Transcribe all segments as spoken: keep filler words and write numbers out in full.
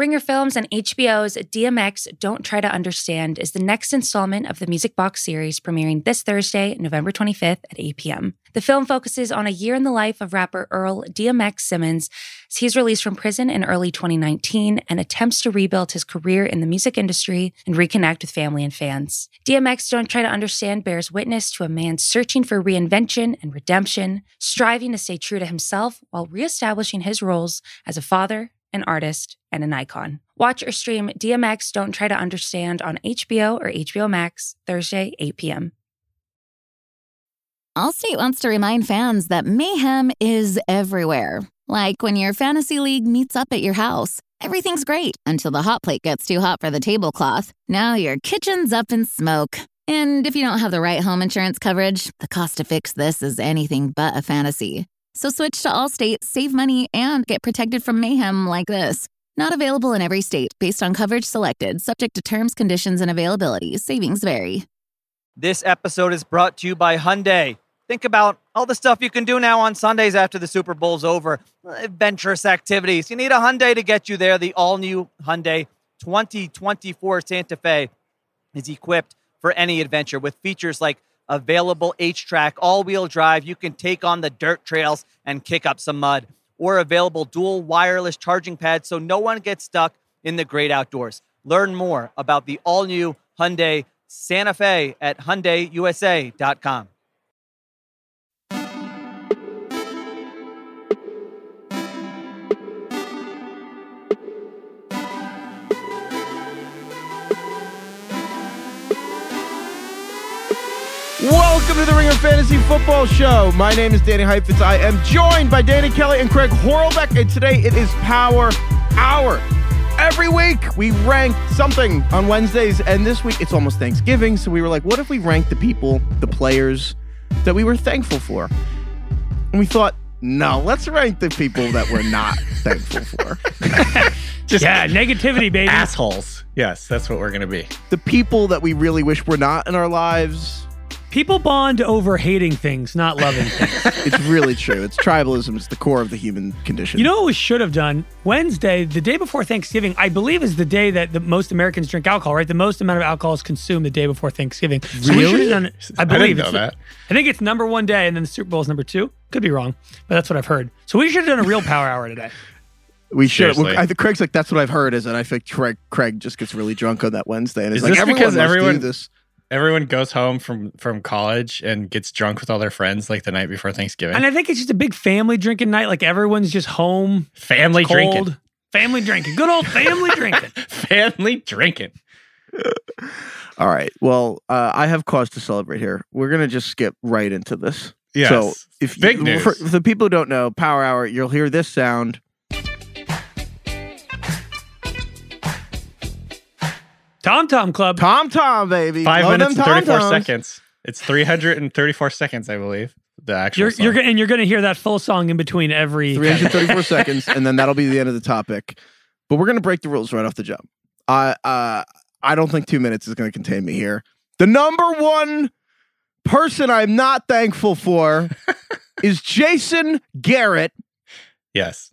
Ringer Films and H B O's D M X Don't Try to Understand is the next installment of the Music Box series, premiering this Thursday, November twenty-fifth at eight p.m. The film focuses on a year in the life of rapper Earl D M X Simmons as he's released from prison in early twenty nineteen and attempts to rebuild his career in the music industry and reconnect with family and fans. D M X Don't Try to Understand bears witness to a man searching for reinvention and redemption, striving to stay true to himself while reestablishing his roles as a father, an artist, and an icon. Watch or stream D M X Don't Try to Understand on H B O or H B O Max, Thursday, eight p.m. Allstate wants to remind fans that mayhem is everywhere. Like when your fantasy league meets up at your house, everything's great until the hot plate gets too hot for the tablecloth. Now your kitchen's up in smoke. And if you don't have the right home insurance coverage, the cost to fix this is anything but a fantasy. So switch to Allstate, save money, and get protected from mayhem like this. Not available in every state. Based on coverage selected. Subject to terms, conditions, and availability. Savings vary. This episode is brought to you by Hyundai. Think about all the stuff you can do now on Sundays after the Super Bowl's over. Adventurous activities. You need a Hyundai to get you there. The all-new Hyundai twenty twenty-four Santa Fe is equipped for any adventure with features like available H-Track, all-wheel drive. You can take on the dirt trails and kick up some mud. Or available dual wireless charging pads so no one gets stuck in the great outdoors. Learn more about the all-new Hyundai Santa Fe at Hyundai U S A dot com. Welcome to the Ringer Fantasy Football Show. My name is Danny Heifetz. I am joined by Danny Kelly and Craig Horlbeck, and today it is Power Hour. Every week, we rank something on Wednesdays, and this week, it's almost Thanksgiving, so we were like, what if we ranked the people, the players, that we were thankful for? And we thought, no, let's rank the people that we're not thankful for. Just yeah, negativity, baby. Assholes. Yes, that's what we're going to be. The people that we really wish were not in our lives. People bond over hating things, not loving things. It's really true. It's tribalism. It's the core of the human condition. You know what we should have done? Wednesday, the day before Thanksgiving, I believe is the day that the most Americans drink alcohol, right? The most amount of alcohol is consumed the day before Thanksgiving. So really? Done, I believe I didn't know it's, that. I think it's number one day, and then the Super Bowl is number two. Could be wrong, but that's what I've heard. So we should have done a real power hour today. We should. Well, I think Craig's like, that's what I've heard, is and I think Craig, Craig just gets really drunk on that Wednesday. And is like, this everyone because everyone... do this. Everyone goes home from, from college and gets drunk with all their friends like the night before Thanksgiving. And I think it's just a big family drinking night. Like everyone's just home. Family drinking. Family drinking. Good old family drinking. Family drinking. All right. Well, uh, I have cause to celebrate here. We're going to just skip right into this. Yes. So if you, big news. For, for the people who don't know, Power Hour, you'll hear this sound. Tom Tom Club. Tom Tom, baby. Five Love minutes and thirty-four seconds. It's three hundred thirty-four seconds, I believe. The actual you're, song. You're, and you're going to hear that full song in between every... three hundred thirty-four seconds, and then that'll be the end of the topic. But we're going to break the rules right off the jump. I uh, uh, I don't think two minutes is going to contain me here. The number one person I'm not thankful for is Jason Garrett. Yes.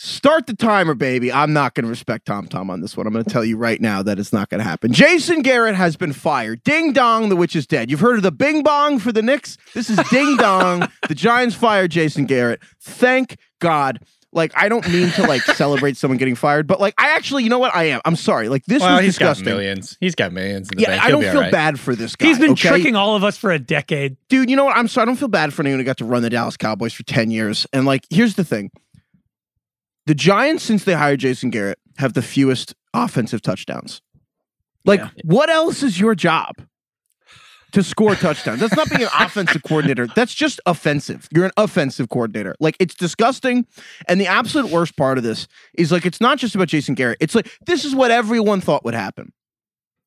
Start the timer, baby. I'm not going to respect Tom Tom on this one. I'm going to tell you right now that it's not going to happen. Jason Garrett has been fired. Ding dong, the witch is dead. You've heard of the bing bong for the Knicks? This is ding dong. The Giants fired Jason Garrett. Thank God. Like, I don't mean to, like, celebrate someone getting fired, but, like, I actually, you know what? I am. I'm sorry. Like, this well, was he's disgusting. He's got millions. He's got millions in the yeah, bank. He'll I don't feel right. bad for this guy. He's been okay? tricking all of us for a decade. Dude, you know what? I'm sorry. I don't feel bad for anyone who got to run the Dallas Cowboys for ten years. And, like, here's the thing. The Giants, since they hired Jason Garrett, have the fewest offensive touchdowns. Like, yeah. What else is your job? To score touchdowns. That's not being an offensive coordinator. That's just offensive. You're an offensive coordinator. Like, it's disgusting. And the absolute worst part of this is, like, it's not just about Jason Garrett. It's like, this is what everyone thought would happen.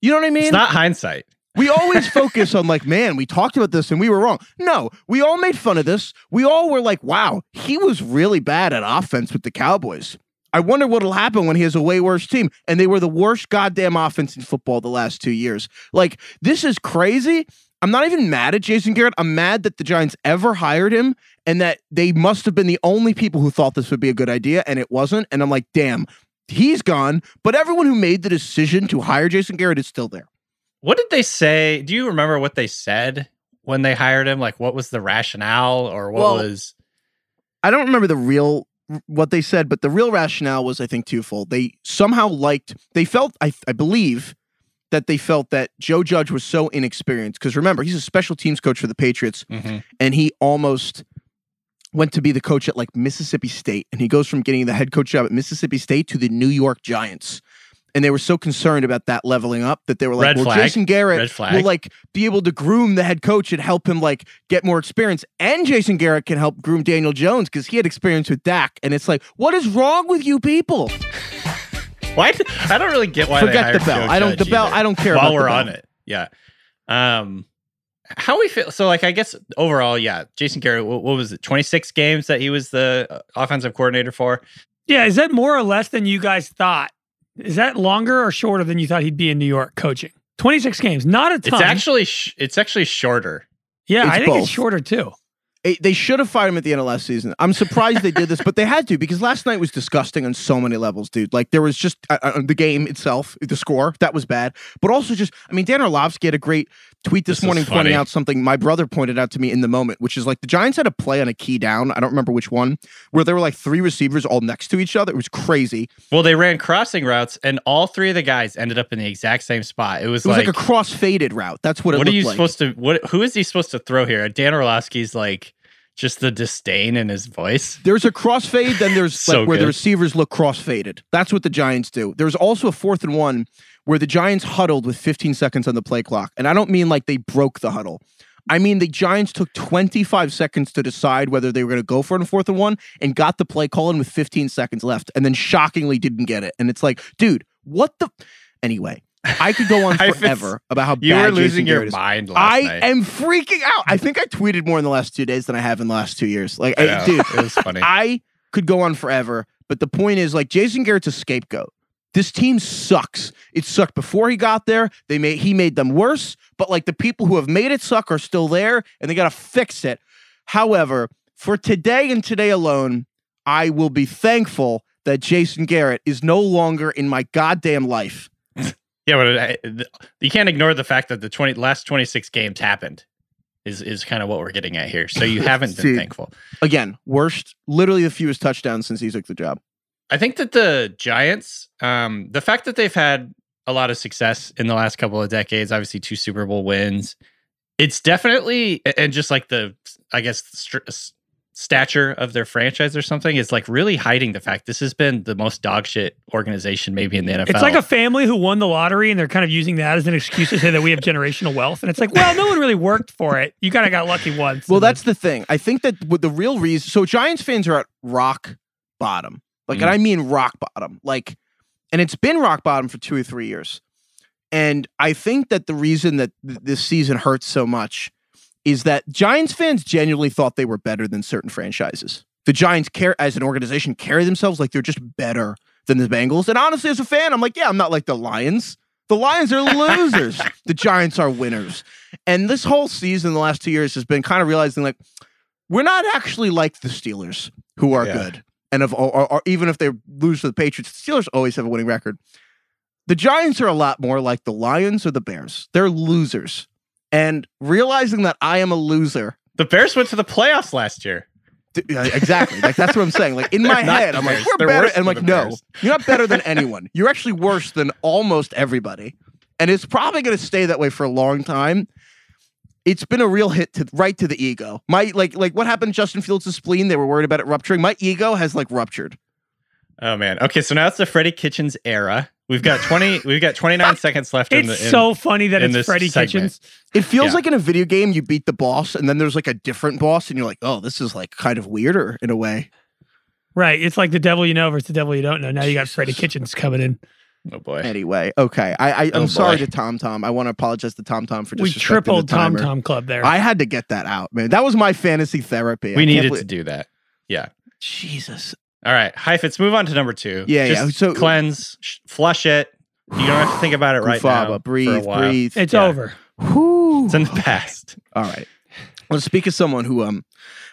You know what I mean? It's not hindsight. We always focus on, like, man, we talked about this and we were wrong. No, we all made fun of this. We all were like, wow, he was really bad at offense with the Cowboys. I wonder what'll happen when he has a way worse team. And they were the worst goddamn offense in football the last two years. Like, this is crazy. I'm not even mad at Jason Garrett. I'm mad that the Giants ever hired him and that they must have been the only people who thought this would be a good idea and it wasn't. And I'm like, damn, he's gone, but everyone who made the decision to hire Jason Garrett is still there. What did they say? Do you remember what they said when they hired him? Like, what was the rationale or what well, was... I don't remember the real... what they said, but the real rationale was, I think, twofold. They somehow liked... They felt, I, I believe, that they felt that Joe Judge was so inexperienced. Because remember, he's a special teams coach for the Patriots, mm-hmm. and he almost went to be the coach at, like, Mississippi State. And he goes from getting the head coach job at Mississippi State to the New York Giants. And they were so concerned about that leveling up that they were like, Red well, flag. Jason Garrett will, like, be able to groom the head coach and help him, like, get more experience. And Jason Garrett can help groom Daniel Jones because he had experience with Dak. And it's like, what is wrong with you people? Why? I don't really get why Forget they the bell. I don't, the bell. I don't care While about we're the bell. on it. Yeah. Um, how we feel. So, like, I guess overall, yeah, Jason Garrett, what, what was it? twenty-six games that he was the offensive coordinator for. Yeah. Is that more or less than you guys thought? Is that longer or shorter than you thought he'd be in New York coaching? twenty-six games, not a ton. It's actually sh- it's actually shorter. Yeah, it's I think both. It's shorter too. It, they should have fired him at the end of last season. I'm surprised they did this, but they had to because last night was disgusting on so many levels, dude. Like there was just uh, the game itself, the score, that was bad. But also just, I mean, Dan Orlovsky had a great tweet this, this morning pointing out something my brother pointed out to me in the moment, which is like the Giants had a play on a key down. I don't remember which one, where there were like three receivers all next to each other. It was crazy. Well, they ran crossing routes and all three of the guys ended up in the exact same spot. It was, it was like, like a cross-faded route. That's what it what looked like. What are you like. supposed to, what, who is he supposed to throw here? Dan Orlovsky's like, just the disdain in his voice. There's a crossfade, then there's so like where good. the receivers look crossfaded. That's what the Giants do. There's also a fourth and one where the Giants huddled with fifteen seconds on the play clock. And I don't mean like they broke the huddle. I mean the Giants took twenty-five seconds to decide whether they were going to go for it on fourth and one and got the play call in with fifteen seconds left and then shockingly didn't get it. And it's like, dude, what the... Anyway... I could go on forever about how you bad were losing Jason Garrett your mind. Last I night. am freaking out. I think I tweeted more in the last two days than I have in the last two years. Like, I I, dude, it was funny. I could go on forever, but the point is, like, Jason Garrett's a scapegoat. This team sucks. It sucked before he got there. They made he made them worse, but like the people who have made it suck are still there, and they got to fix it. However, for today and today alone, I will be thankful that Jason Garrett is no longer in my goddamn life. Yeah, but I, the, you can't ignore the fact that the twenty last twenty-six games happened is is kind of what we're getting at here. So you haven't been thankful. Again, worst, literally the fewest touchdowns since he took the job. I think that the Giants, um, the fact that they've had a lot of success in the last couple of decades, obviously two Super Bowl wins, it's definitely, and just like the, I guess, st- stature of their franchise or something is like really hiding the fact this has been the most dog shit organization maybe in the N F L. It's like a family who won the lottery and they're kind of using that as an excuse to say that we have generational wealth. And it's like, well, no one really worked for it. You kind of got lucky once. Well, that's then. the thing. I think that with the real reason, so Giants fans are at rock bottom. Like, mm. and I mean rock bottom. Like, and it's been rock bottom for two or three years. And I think that the reason that th- this season hurts so much is that Giants fans genuinely thought they were better than certain franchises. The Giants, care as an organization, carry themselves like they're just better than the Bengals. And honestly, as a fan, I'm like, yeah, I'm not like the Lions. The Lions are losers. The Giants are winners. And this whole season, the last two years, has been kind of realizing, like, we're not actually like the Steelers, who are yeah. good. And of, or, or, or even if they lose to the Patriots, the Steelers always have a winning record. The Giants are a lot more like the Lions or the Bears. They're losers. And realizing that I am a loser. The Bears went to the playoffs last year. Exactly. Like, that's what I'm saying. Like, in my head, I'm like, we're They're better. And I'm like, no, Bears. You're not better than anyone. You're actually worse than almost everybody. And it's probably going to stay that way for a long time. It's been a real hit to right to the ego. My like, like what happened to Justin Fields' spleen? They were worried about it rupturing. My ego has like ruptured. Oh man. Okay, so now it's the Freddie Kitchens era. We've got twenty. We've got twenty-nine seconds left. It's in the, in, so funny that it's Freddie segment. Kitchens. It feels yeah. like in a video game, you beat the boss, and then there's like a different boss, and you're like, "Oh, this is like kind of weirder in a way." Right. It's like the devil you know versus the devil you don't know. Now you got Freddie Kitchens coming in. Oh boy. Anyway, okay. I, I I'm oh sorry to Tom Tom. I want to apologize to Tom Tom for just we tripled the Tom Tom Club there. I had to get that out, man. That was my fantasy therapy. We I needed believe- to do that. Yeah. Jesus. All right, Heifetz, move on to number two. Yeah, Just yeah. So cleanse, sh- flush it. You don't have to think about it right Faba, now. Breathe, breathe. It's yeah. over. Whew. It's in the past. All right. Well, speak of someone who um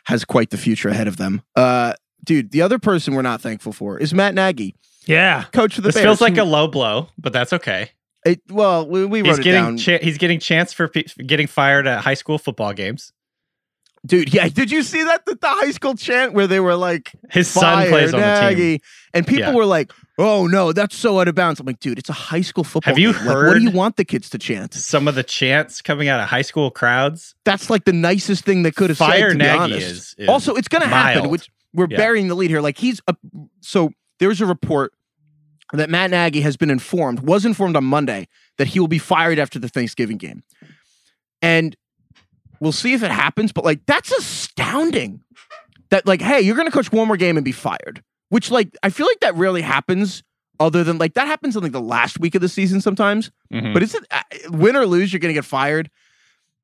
has quite the future ahead of them. Uh, dude, the other person we're not thankful for is Matt Nagy. Yeah. Coach of the this Bears. This feels like a low blow, but that's okay. It, well, we, we wrote he's it getting down. Cha- he's getting chance for pe- getting fired at high school football games. Dude, yeah. Did you see that? The, the high school chant where they were like, his son plays on Nagy. the team. And people yeah. were like, oh no, that's so out of bounds. I'm like, dude, it's a high school football Have you game. Heard like, what do you want the kids to chant? Some of the chants coming out of high school crowds. That's like the nicest thing that could have Fire said, to Nagy be honest. Is, is also, it's going to happen, which we're yeah. burying the lead here. Like he's, a, so there's a report that Matt Nagy has been informed, was informed on Monday, that he will be fired after the Thanksgiving game. And we'll see if it happens, but like, that's astounding that like, hey, you're going to coach one more game and be fired, which like, I feel like that rarely happens other than like that happens in like the last week of the season sometimes, mm-hmm. but is it uh, win or lose, you're going to get fired.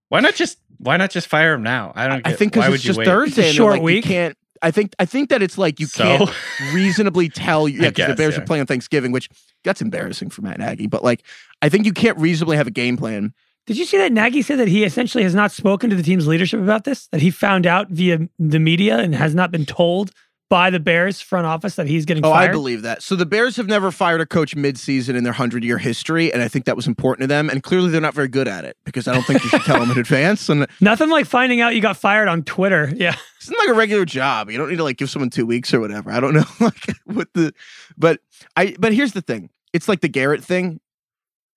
Why not just, why not just fire him now? I don't get, I think because it's just wait? Thursday. It's a short like, week. You can't, I think, I think that it's like, you so? can't reasonably tell you yeah, guess, the Bears yeah. are playing on Thanksgiving, which that's embarrassing for Matt Nagy, but like, I think you can't reasonably have a game plan. Did you see that Nagy said that he essentially has not spoken to the team's leadership about this? That he found out via the media and has not been told by the Bears front office that he's getting oh, fired? Oh, I believe that. So the Bears have never fired a coach midseason in their hundred-year history, and I think that was important to them. And clearly they're not very good at it, because I don't think you should tell them in advance. And nothing like finding out you got fired on Twitter. Yeah. It's not like a regular job. You don't need to like give someone two weeks or whatever. I don't know like what the but I but here's the thing. It's like the Garrett thing.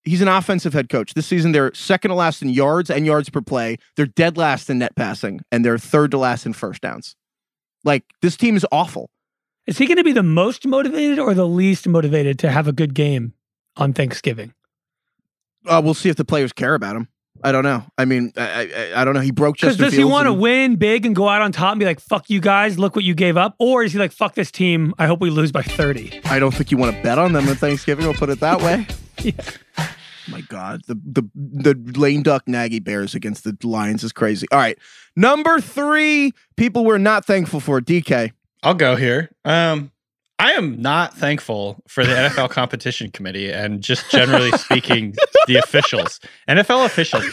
He's an offensive head coach. This season, they're second to last in yards and yards per play. They're dead last in net passing, and they're third to last in first downs. Like, this team is awful. Is he going to be the most motivated or the least motivated to have a good game on Thanksgiving? Uh, we'll see if the players care about him. I don't know. I mean, I I, I don't know. He broke Justin Fields. Does he want to win big and go out on top and be like, fuck you guys, look what you gave up? Or is he like, fuck this team, I hope we lose by thirty? I don't think you want to bet on them on Thanksgiving. We'll put it that way. yeah. My God, the the the lame duck Nagy Bears against the Lions is crazy. All right, number three, people we're not thankful for. D K, I'll go here. Um, I am not thankful for the N F L Competition Committee and just generally speaking, the officials, N F L officials.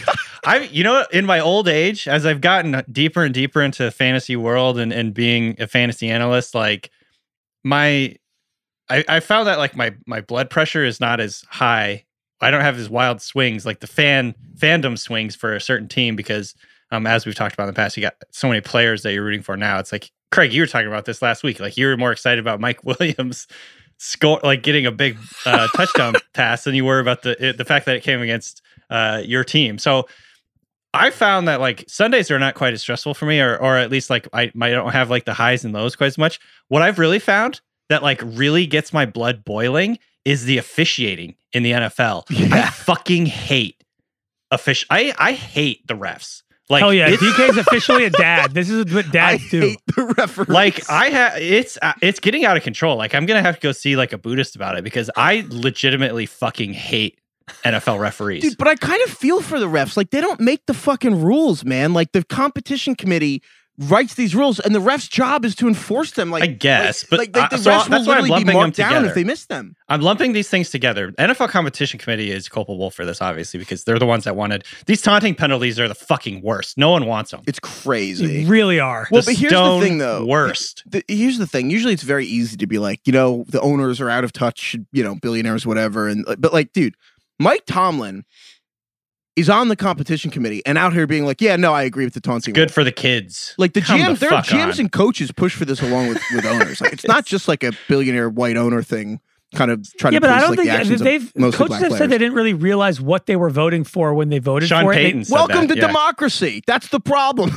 I, you know, in my old age, as I've gotten deeper and deeper into the fantasy world and and being a fantasy analyst, like my, I, I found that like my my blood pressure is not as high. I don't have his wild swings, like the fan fandom swings for a certain team, because um, as we've talked about in the past, you got so many players that you're rooting for now. It's like, Craig, you were talking about this last week. Like you were more excited about Mike Williams score, like getting a big uh, touchdown pass than you were about the it, the fact that it came against uh, your team. So I found that like Sundays are not quite as stressful for me, or or at least like I, I don't have like the highs and lows quite as much. What I've really found that like really gets my blood boiling is the officiating in the N F L. Yeah. I fucking hate official. I, I hate the refs. Like, oh yeah, D K's officially a dad. This is what dads I do. Hate the referees. Like I have, it's uh, it's getting out of control. Like I'm gonna have to go see like a Buddhist about it, because I legitimately fucking hate N F L referees. Dude, but I kind of feel for the refs. Like they don't make the fucking rules, man. Like the competition committee writes these rules, and the ref's job is to enforce them. Like I guess, like, but like, like the uh, so refs will literally be marked down together if they miss them. I'm lumping these things together. N F L Competition Committee is culpable for this, obviously, because they're the ones that wanted these taunting penalties. Are the fucking worst. No one wants them. It's crazy. They really are. Well, the but here's the thing, though. Worst. The, the, here's the thing. Usually, it's very easy to be like, you know, the owners are out of touch. You know, billionaires, whatever. And but like, dude, Mike Tomlin is on the competition committee and out here being like, yeah, no, I agree with the taunting. It's good for the kids. Like the G Ms, their G Ms and coaches push for this along with, with owners. Like it's not just like a billionaire white owner thing kind of trying yeah, to police like the actions of mostly black players. Coaches have said they didn't really realize what they were voting for when they voted for it. Sean Payton said that. Welcome to democracy. That's the problem.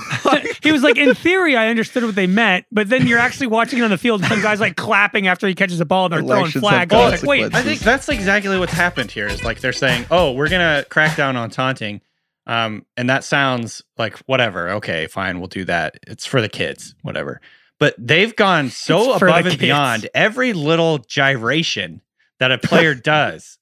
He was like, in theory, I understood what they meant, but then you're actually watching it on the field. Some guy's like clapping after he catches the ball and they're throwing flags. Oh, like, wait, I think that's exactly what's happened here is like they're saying, oh, we're going to crack down on taunting. Um, and that sounds like whatever. Okay, fine. We'll do that. It's for the kids, whatever. But they've gone so above and beyond every little gyration that a player does,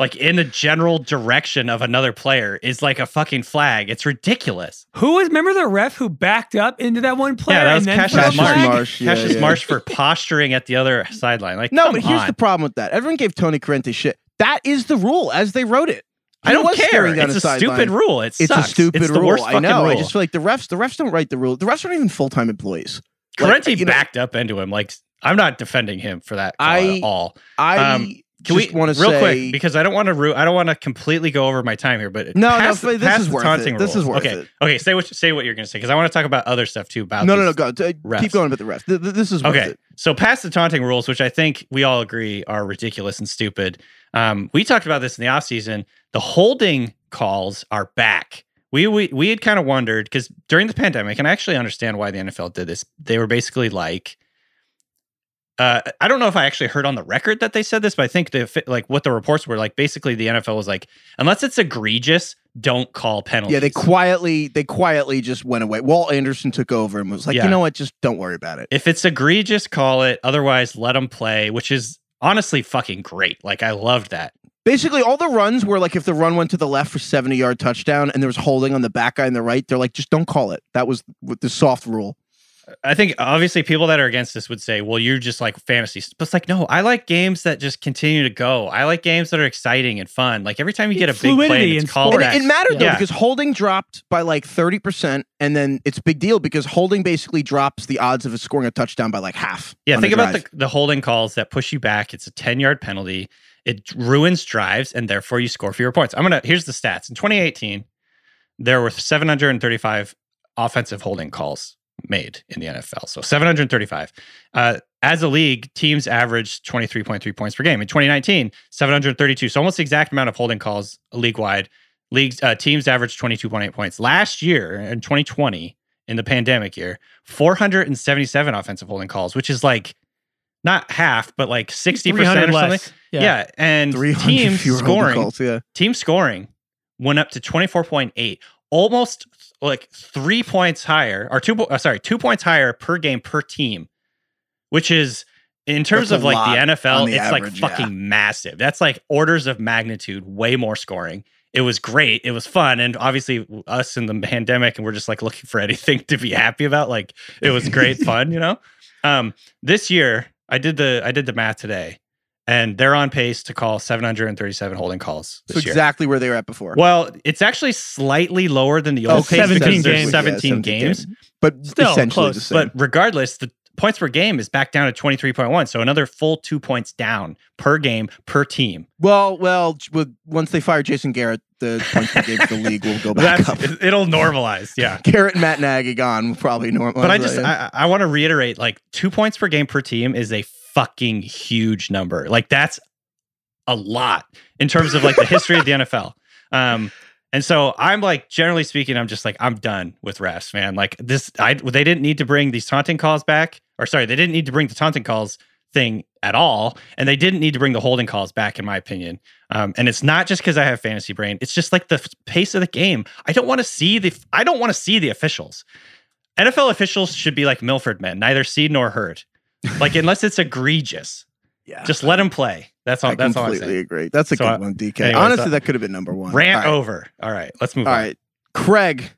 like in the general direction of another player, is like a fucking flag. It's ridiculous. Who was, remember the ref who backed up into that one player? Yeah, that was and Cassius, Cassius Marsh. Marsh. Yeah, Cassius yeah. Marsh for posturing at the other sideline. Like, no, but here's on. the problem with that. Everyone gave Tony Corrente shit. That is the rule as they wrote it. He I don't care. It's a stupid line. rule. It sucks. It's a stupid it's the rule. I know. Rule. I just feel like the refs. The refs don't write the rule. The refs aren't even full time employees. Like, Corrente you know, backed up into him. Like I'm not defending him for that call I, at all. I um, can just we want to real say, quick because I don't want to ru- I don't want to completely go over my time here. But no, pass, no, this is worth it. This is worth it. Okay, okay. Say what say what you're going to say because I want to talk about other stuff too. About no, no, no. Go refs. Keep going with the rest. This is worth okay. It. So past the taunting rules, which I think we all agree are ridiculous and stupid. Um, we talked about this in the offseason. The holding calls are back. We we we had kind of wondered because during the pandemic, and I actually understand why the N F L did this. They were basically like. Uh, I don't know if I actually heard on the record that they said this, but I think the like what the reports were like. Basically, the N F L was like, unless it's egregious, don't call penalties. Yeah, they quietly they quietly just went away. Walt Anderson took over and was like, yeah. you know what, just don't worry about it. If it's egregious, call it. Otherwise, let them play, which is honestly fucking great. Like I loved that. Basically, all the runs were like if the run went to the left for seventy-yard touchdown and there was holding on the back guy and the right, they're like, just don't call it. That was the soft rule. I think obviously people that are against this would say, well, you're just like fantasy. But it's like, no, I like games that just continue to go. I like games that are exciting and fun. Like every time you get a big play, it's called back. It mattered though, yeah. because holding dropped by like thirty percent. And then it's a big deal because holding basically drops the odds of scoring a touchdown by like half. Yeah. Think about the, the holding calls that push you back. It's a ten-yard penalty. It ruins drives and therefore you score fewer points. I'm going to, here's the stats. In twenty eighteen, there were seven hundred thirty-five offensive holding calls made in the N F L. So seven hundred thirty-five. Uh, as a league, teams averaged twenty-three point three points per game. In twenty nineteen, seven hundred thirty-two. So almost the exact amount of holding calls league-wide. Leagues, uh, teams averaged twenty-two point eight points. Last year, in twenty twenty, in the pandemic year, four hundred seventy-seven offensive holding calls, which is like not half, but like sixty percent or something. Less. Yeah. yeah. And team scoring, calls, yeah. team scoring went up to twenty-four point eight. Almost like three points higher, or two, uh, sorry, two points higher per game per team, which is in terms That's of like the N F L, the it's average, like fucking yeah. massive. That's like orders of magnitude, way more scoring. It was great. It was fun. And obviously us in the pandemic and we're just like looking for anything to be happy about. Like it was great fun, you know? Um, this year I did the, I did the math today. And they're on pace to call seven hundred thirty-seven holding calls this so exactly year. Where they were at before. Well, it's actually slightly lower than the old oh, pace because there's seventeen, yeah, seventeen games. Game. But still essentially close. The same. But regardless, the points per game is back down to twenty-three point one. So another full two points down per game, per team. Well, well, with, once they fire Jason Garrett, the points per game for the league will go back up. It'll normalize, yeah. Garrett and Matt Nagy gone will probably normalize. But I just, right? I, I want to reiterate, like, two points per game per team is a fucking huge number. Like that's a lot in terms of like the history of the N F L. Um, and so I'm like, generally speaking, I'm just like, I'm done with refs, man. Like this, I, they didn't need to bring these taunting calls back or sorry, they didn't need to bring the taunting calls thing at all. And they didn't need to bring the holding calls back in my opinion. Um, and it's not just cause I have fantasy brain. It's just like the f- pace of the game. I don't want to see the, I don't want to see the officials. N F L officials should be like Milford men, neither seen nor heard. Like, unless it's egregious, yeah, just let him play. That's all. I that's all I'm saying. I completely agree. That's a so good I, one, D K. Anyway, Honestly, so that could have been number one. Rant all right. over. All right, let's move all on. All right, Craig.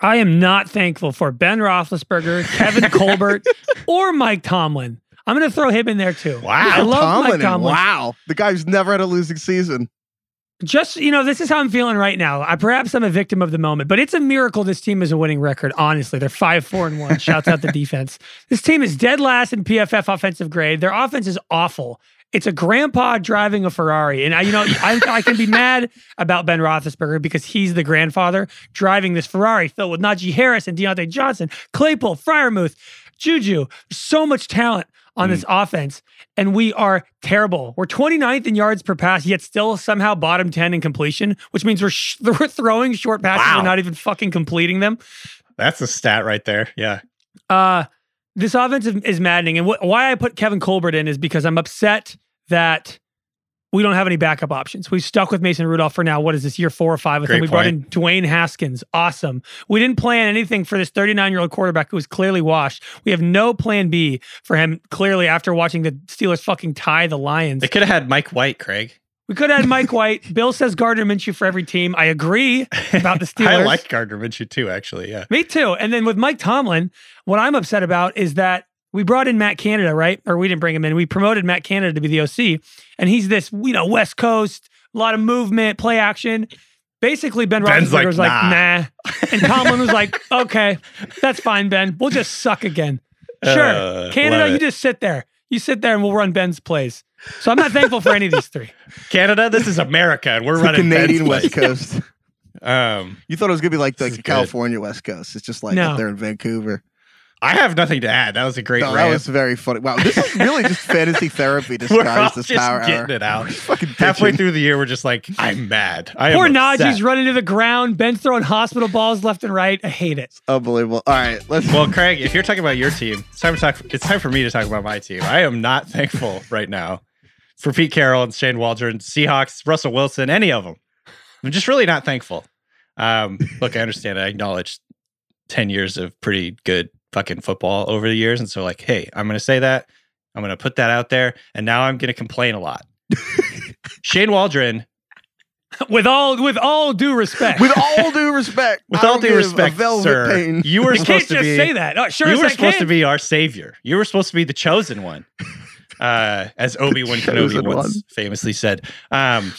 I am not thankful for Ben Roethlisberger, Kevin Colbert, or Mike Tomlin. I'm going to throw him in there, too. Wow. I love Tomlin Mike Tomlin. Wow. The guy who's never had a losing season. Just, you know, this is how I'm feeling right now. I Perhaps I'm a victim of the moment, but it's a miracle this team is a winning record, honestly. They're five four and one. Shouts out the defense. This team is dead last in P F F offensive grade. Their offense is awful. It's a grandpa driving a Ferrari. And, I, you know, I, I can be mad about Ben Roethlisberger because he's the grandfather driving this Ferrari filled with Najee Harris and Deontay Johnson, Claypool, Freiermuth, Juju. So much talent on this mm. offense, and we are terrible. We're twenty-ninth in yards per pass, yet still somehow bottom ten in completion, which means we're sh- we're throwing short passes wow. and not even fucking completing them. That's a stat right there. Yeah. Uh, this offense is maddening, and wh- why I put Kevin Colbert in is because I'm upset that we don't have any backup options. We've stuck with Mason Rudolph for now. What is this, year four or five? With him. We brought in Dwayne Haskins. Awesome. We didn't plan anything for this thirty-nine-year-old quarterback who was clearly washed. We have no plan B for him, clearly, after watching the Steelers fucking tie the Lions. They could have had Mike White, Craig. We could have had Mike White. Bill says Gardner Minshew for every team. I agree about the Steelers. I like Gardner Minshew too, actually, yeah. Me too. And then with Mike Tomlin, what I'm upset about is that we brought in Matt Canada, right? Or we didn't bring him in. We promoted Matt Canada to be the O C. And he's this, you know, West Coast, a lot of movement, play action. Basically, Ben Roethlisberger like, was like, nah. nah. And Tomlin was like, okay, that's fine, Ben. We'll just suck again. Sure. Uh, Canada, you just sit there. You sit there and we'll run Ben's plays. So I'm not thankful for any of these three. Canada, this is America, and we're it's running the Canadian Ben's West Coast. um, you thought it was going to be like the like California good. West Coast. It's just like no. up there in Vancouver. I have nothing to add. That was a great no, rant. That was very funny. Wow, this is really just fantasy therapy disguised as power hour. We're just getting it out. Halfway through the year, we're just like, I'm mad. I Poor Najee's running to the ground. Ben's throwing hospital balls left and right. I hate it. It's unbelievable. All right, let's. Well, Craig, if you're talking about your team, it's time to talk. It's time for me to talk about my team. I am not thankful right now for Pete Carroll and Shane Waldron, Seahawks, Russell Wilson, any of them. I'm just really not thankful. Um, look, I understand. I acknowledge ten years of pretty good fucking football over the years, and so like, hey, I'm gonna say that, I'm gonna put that out there, and now I'm gonna complain a lot. Shane Waldron, with all with all due respect, with all due respect, with all due respect, sir, pain. you were you supposed to be, say that. Oh, sure, you were supposed can. to be our savior. You were supposed to be the chosen one, uh, as Obi-Wan Kenobi once one. famously said. Um,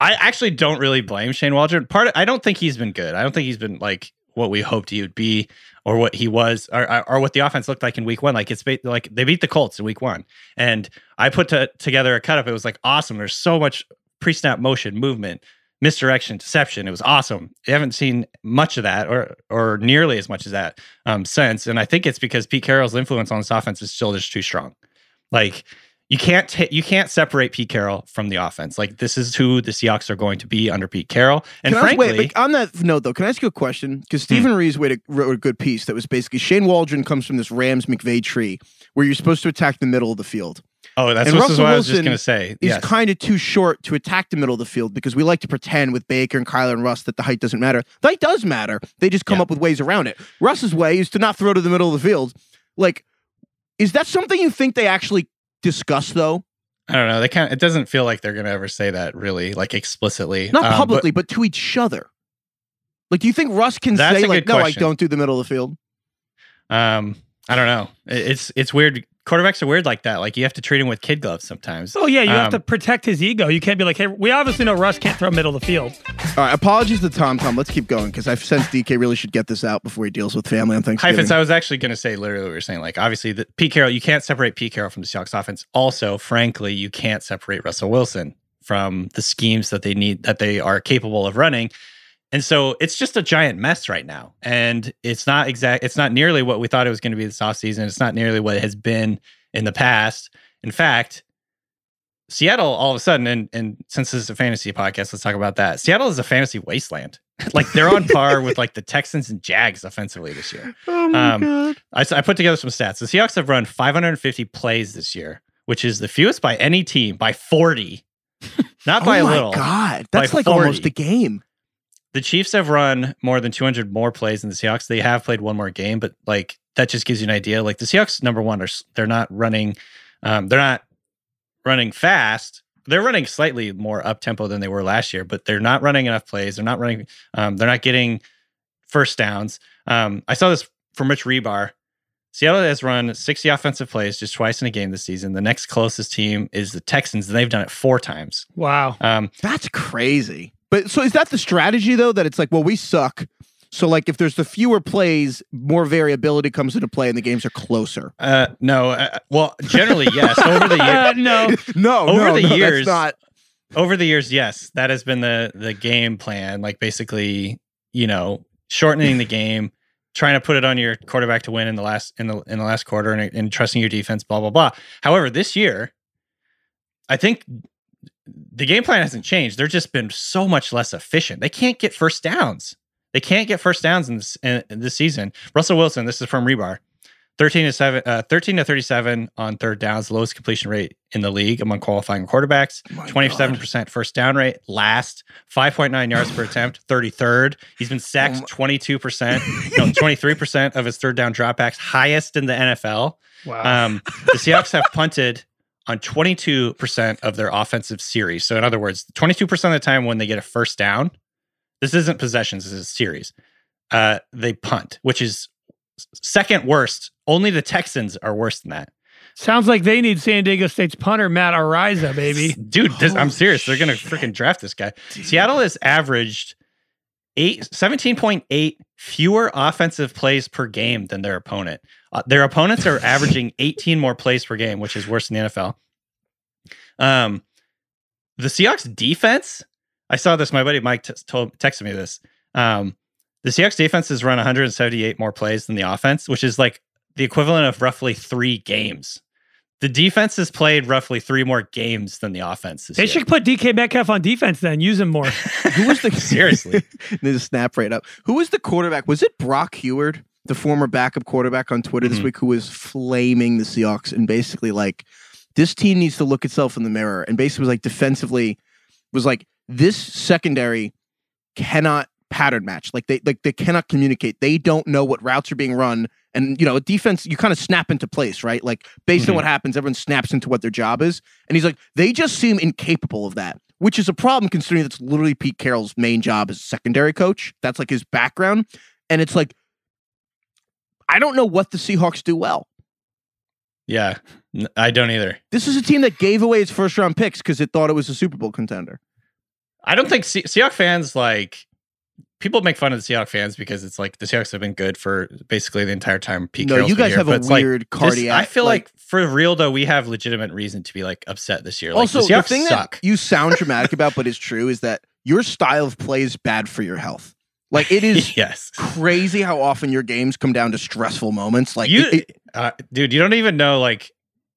I actually don't really blame Shane Waldron. Part, of, I don't think he's been good. I don't think he's been like what we hoped he would be, or what he was, or, or what the offense looked like in week one. Like it's like they beat the Colts in week one, and I put to, together a cut up. It was like awesome. There's so much pre-snap motion, movement, misdirection, deception. It was awesome. You haven't seen much of that, or or nearly as much as that um, since. And I think it's because Pete Carroll's influence on this offense is still just too strong. Like you can't t- you can't separate Pete Carroll from the offense. Like this is who the Seahawks are going to be under Pete Carroll. And can frankly, ask, wait, on that note though, can I ask you a question? Because Stephen hmm. Rees wrote a good piece that was basically Shane Waldron comes from this Rams McVay tree where you're supposed to attack the middle of the field. Oh, that's what, what I was just going to say. He's yes. kind of too short to attack the middle of the field because we like to pretend with Baker and Kyler and Russ that the height doesn't matter. The height does matter. They just come yeah. up with ways around it. Russ's way is to not throw to the middle of the field. Like, is that something you think they actually discuss though? I don't know. They kind of, it doesn't feel like they're going to ever say that really, like explicitly. Not publicly, um, but, but to each other. Like, do you think Russ can say like, no, question. I don't do the middle of the field? Um, I don't know. It's, it's weird. Quarterbacks are weird like that. Like you have to treat him with kid gloves sometimes. Oh yeah. You um, have to protect his ego. You can't be like, hey, we obviously know Russ can't throw middle of the field. All right. Apologies to Tom Tom. Let's keep going. Cause I've sensed D K really should get this out before he deals with family on Thanksgiving. Heifetz, I was actually going to say literally what we were saying. Like obviously the Pete Carroll, you can't separate Pete Carroll from the Seahawks offense. Also, frankly, you can't separate Russell Wilson from the schemes that they need, that they are capable of running. And so it's just a giant mess right now. And it's not exact. It's not nearly what we thought it was going to be this offseason. It's not nearly what it has been in the past. In fact, Seattle all of a sudden, and, and since this is a fantasy podcast, let's talk about that. Seattle is a fantasy wasteland. Like they're on par with like the Texans and Jags offensively this year. Oh my um, God. I, I put together some stats. The Seahawks have run five hundred fifty plays this year, which is the fewest by any team by forty. Not by oh my a little. God, that's like forty. Almost a game. The Chiefs have run more than two hundred more plays than the Seahawks. They have played one more game, but like that just gives you an idea. Like the Seahawks, number one, are they're not running, um, they're not running fast. They're running slightly more up tempo than they were last year, but they're not running enough plays. They're not running. Um, they're not getting first downs. Um, I saw this from Rich Rebar. Seattle has run sixty offensive plays just twice in a game this season. The next closest team is the Texans, and they've done it four times. Wow, um, that's crazy. But so is that the strategy, though, that it's like, well, we suck. So, like, if there's the fewer plays, more variability comes into play and the games are closer. Uh, no. Uh, well, generally, yes. Over the years. Uh, no. No, over no, the no, years, that's not. Over the years, yes. That has been the, the game plan. Like, basically, you know, shortening the game, trying to put it on your quarterback to win in the last in the, in the last quarter and, and trusting your defense, blah, blah, blah. However, this year, I think the game plan hasn't changed. They've just been so much less efficient. They can't get first downs. They can't get first downs in this, in this season. Russell Wilson, this is from Rebar, thirteen to seven, uh, thirteen to thirty-seven on third downs, lowest completion rate in the league among qualifying quarterbacks, oh twenty-seven percent God. First down rate, last, five point nine yards per attempt, thirty-third. He's been sacked twenty-two percent, no, twenty-three percent of his third down dropbacks, highest in the N F L. Wow. Um, the Seahawks have punted on twenty-two percent of their offensive series. So in other words, twenty-two percent of the time when they get a first down, this isn't possessions, this is series, uh, they punt, which is second worst. Only the Texans are worse than that. Sounds like they need San Diego State's punter, Matt Ariza, baby. Dude, this, I'm serious. They're going to freaking draft this guy. Dude. Seattle has averaged eight, seventeen point eight fewer offensive plays per game than their opponent. Uh, their opponents are averaging eighteen more plays per game, which is worse than the N F L. Um, the Seahawks defense, I saw this. My buddy Mike t- told, texted me this. Um, the Seahawks defense has run one hundred seventy-eight more plays than the offense, which is like the equivalent of roughly three games. The defense has played roughly three more games than the offense. This they year. Should put D K Metcalf on defense then, use him more. Who was the seriously? This snap right up. Who was the quarterback? Was it Brock Huard, the former backup quarterback on Twitter mm-hmm. this week, who was flaming the Seahawks and basically like, this team needs to look itself in the mirror, and basically was like defensively was like, this secondary cannot pattern match. Like they like they cannot communicate. They don't know what routes are being run. And, you know, a defense, you kind of snap into place, right? Like, based mm-hmm. on what happens, everyone snaps into what their job is. And he's like, they just seem incapable of that, which is a problem considering that's literally Pete Carroll's main job as a secondary coach. That's, like, his background. And it's like, I don't know what the Seahawks do well. Yeah, I don't either. This is a team that gave away its first-round picks because it thought it was a Super Bowl contender. I don't think Se- Seahawks fans, like... People make fun of the Seahawks fans because it's like the Seahawks have been good for basically the entire time. Pete no, Carroll's you guys have a weird like, cardiac. This, I feel like, like for real though, we have legitimate reason to be like upset this year. Like, also, the, the thing suck. That you sound dramatic about, but is true, is that your style of play is bad for your health. Like it is yes. crazy how often your games come down to stressful moments. Like, you, it, it, uh, dude, you don't even know. Like,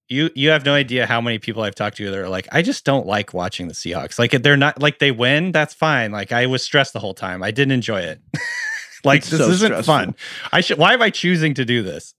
you you have no idea how many people I've talked to that are like, I just don't like watching the Seahawks. Like, they're not like they win. That's fine. Like, I was stressed the whole time. I didn't enjoy it. Like, it's this so isn't stressful. Fun. I should. Why am I choosing to do this?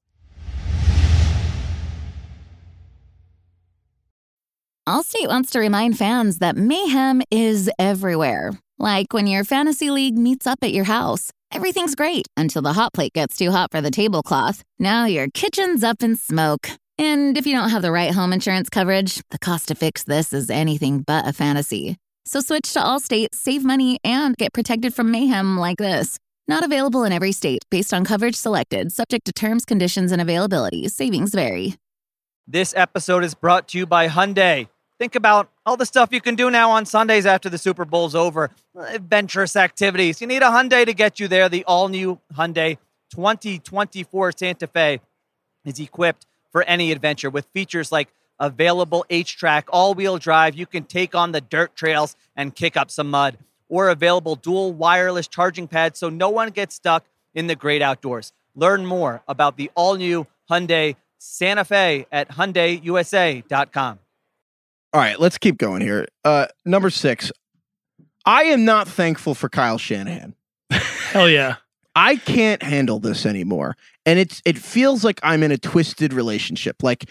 Allstate wants to remind fans that mayhem is everywhere. Like when your fantasy league meets up at your house. Everything's great until the hot plate gets too hot for the tablecloth. Now your kitchen's up in smoke. And if you don't have the right home insurance coverage, the cost to fix this is anything but a fantasy. So switch to Allstate, save money, and get protected from mayhem like this. Not available in every state. Based on coverage selected. Subject to terms, conditions, and availability. Savings vary. This episode is brought to you by Hyundai. Think about all the stuff you can do now on Sundays after the Super Bowl's over. Adventurous activities. You need a Hyundai to get you there. The all-new Hyundai twenty twenty-four Santa Fe is equipped for any adventure with features like available H-Track, all-wheel drive. You can take on the dirt trails and kick up some mud, or available dual wireless charging pads so no one gets stuck in the great outdoors. Learn more about the all-new Hyundai Santa Fe at Hyundai U S A dot com. All right, let's keep going here. Uh, number six, I am not thankful for Kyle Shanahan. Hell yeah. I can't handle this anymore. And it's it feels like I'm in a twisted relationship. Like,